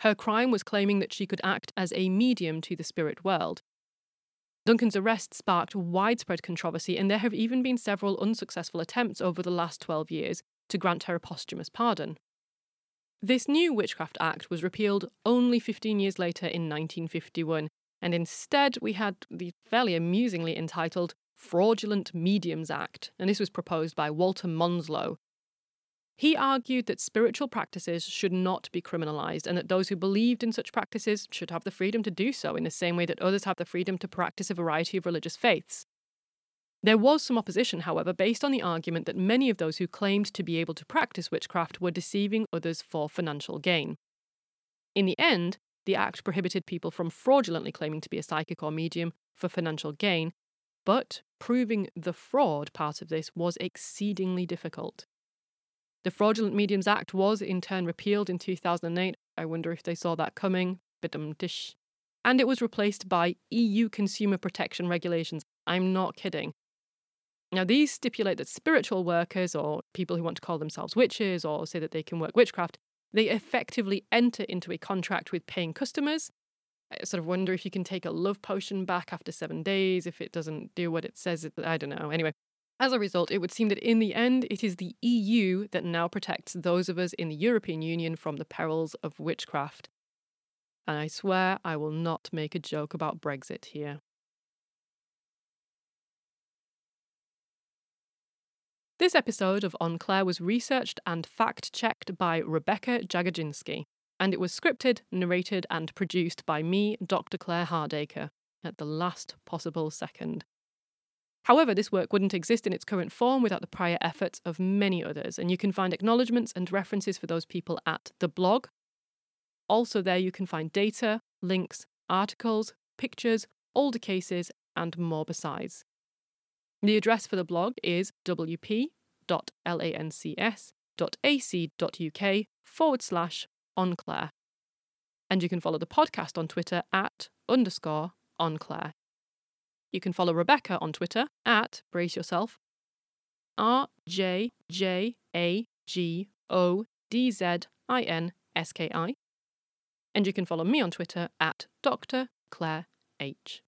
Her crime was claiming that she could act as a medium to the spirit world. Duncan's arrest sparked widespread controversy, and there have even been several unsuccessful attempts over the last 12 years to grant her a posthumous pardon. This new Witchcraft Act was repealed only 15 years later in 1951, and instead we had the fairly amusingly entitled Fraudulent Mediums Act, and this was proposed by Walter Monslow. He argued that spiritual practices should not be criminalised, and that those who believed in such practices should have the freedom to do so in the same way that others have the freedom to practice a variety of religious faiths. There was some opposition, however, based on the argument that many of those who claimed to be able to practice witchcraft were deceiving others for financial gain. In the end, the Act prohibited people from fraudulently claiming to be a psychic or medium for financial gain, but proving the fraud part of this was exceedingly difficult. The Fraudulent Mediums Act was in turn repealed in 2008. I wonder if they saw that coming. Bidumtish. And it was replaced by EU consumer protection regulations. I'm not kidding. Now, these stipulate that spiritual workers, or people who want to call themselves witches or say that they can work witchcraft, they effectively enter into a contract with paying customers. I sort of wonder if you can take a love potion back after 7 days, if it doesn't do what it says. I don't know. Anyway, as a result, it would seem that in the end, it is the EU that now protects those of us in the European Union from the perils of witchcraft. And I swear I will not make a joke about Brexit here. This episode of On Clare was researched and fact-checked by Rebecca Jagodzinski, and it was scripted, narrated and produced by me, Dr. Claire Hardacre, at the last possible second. However, this work wouldn't exist in its current form without the prior efforts of many others, and you can find acknowledgements and references for those people at the blog. Also there you can find data, links, articles, pictures, older cases and more besides. The address for the blog is wp.lancs.ac.uk/onclair. And you can follow the podcast on Twitter at _onclair. You can follow Rebecca on Twitter at, brace yourself, RJJAGODZINSKI. And you can follow me on Twitter at Dr. Claire H.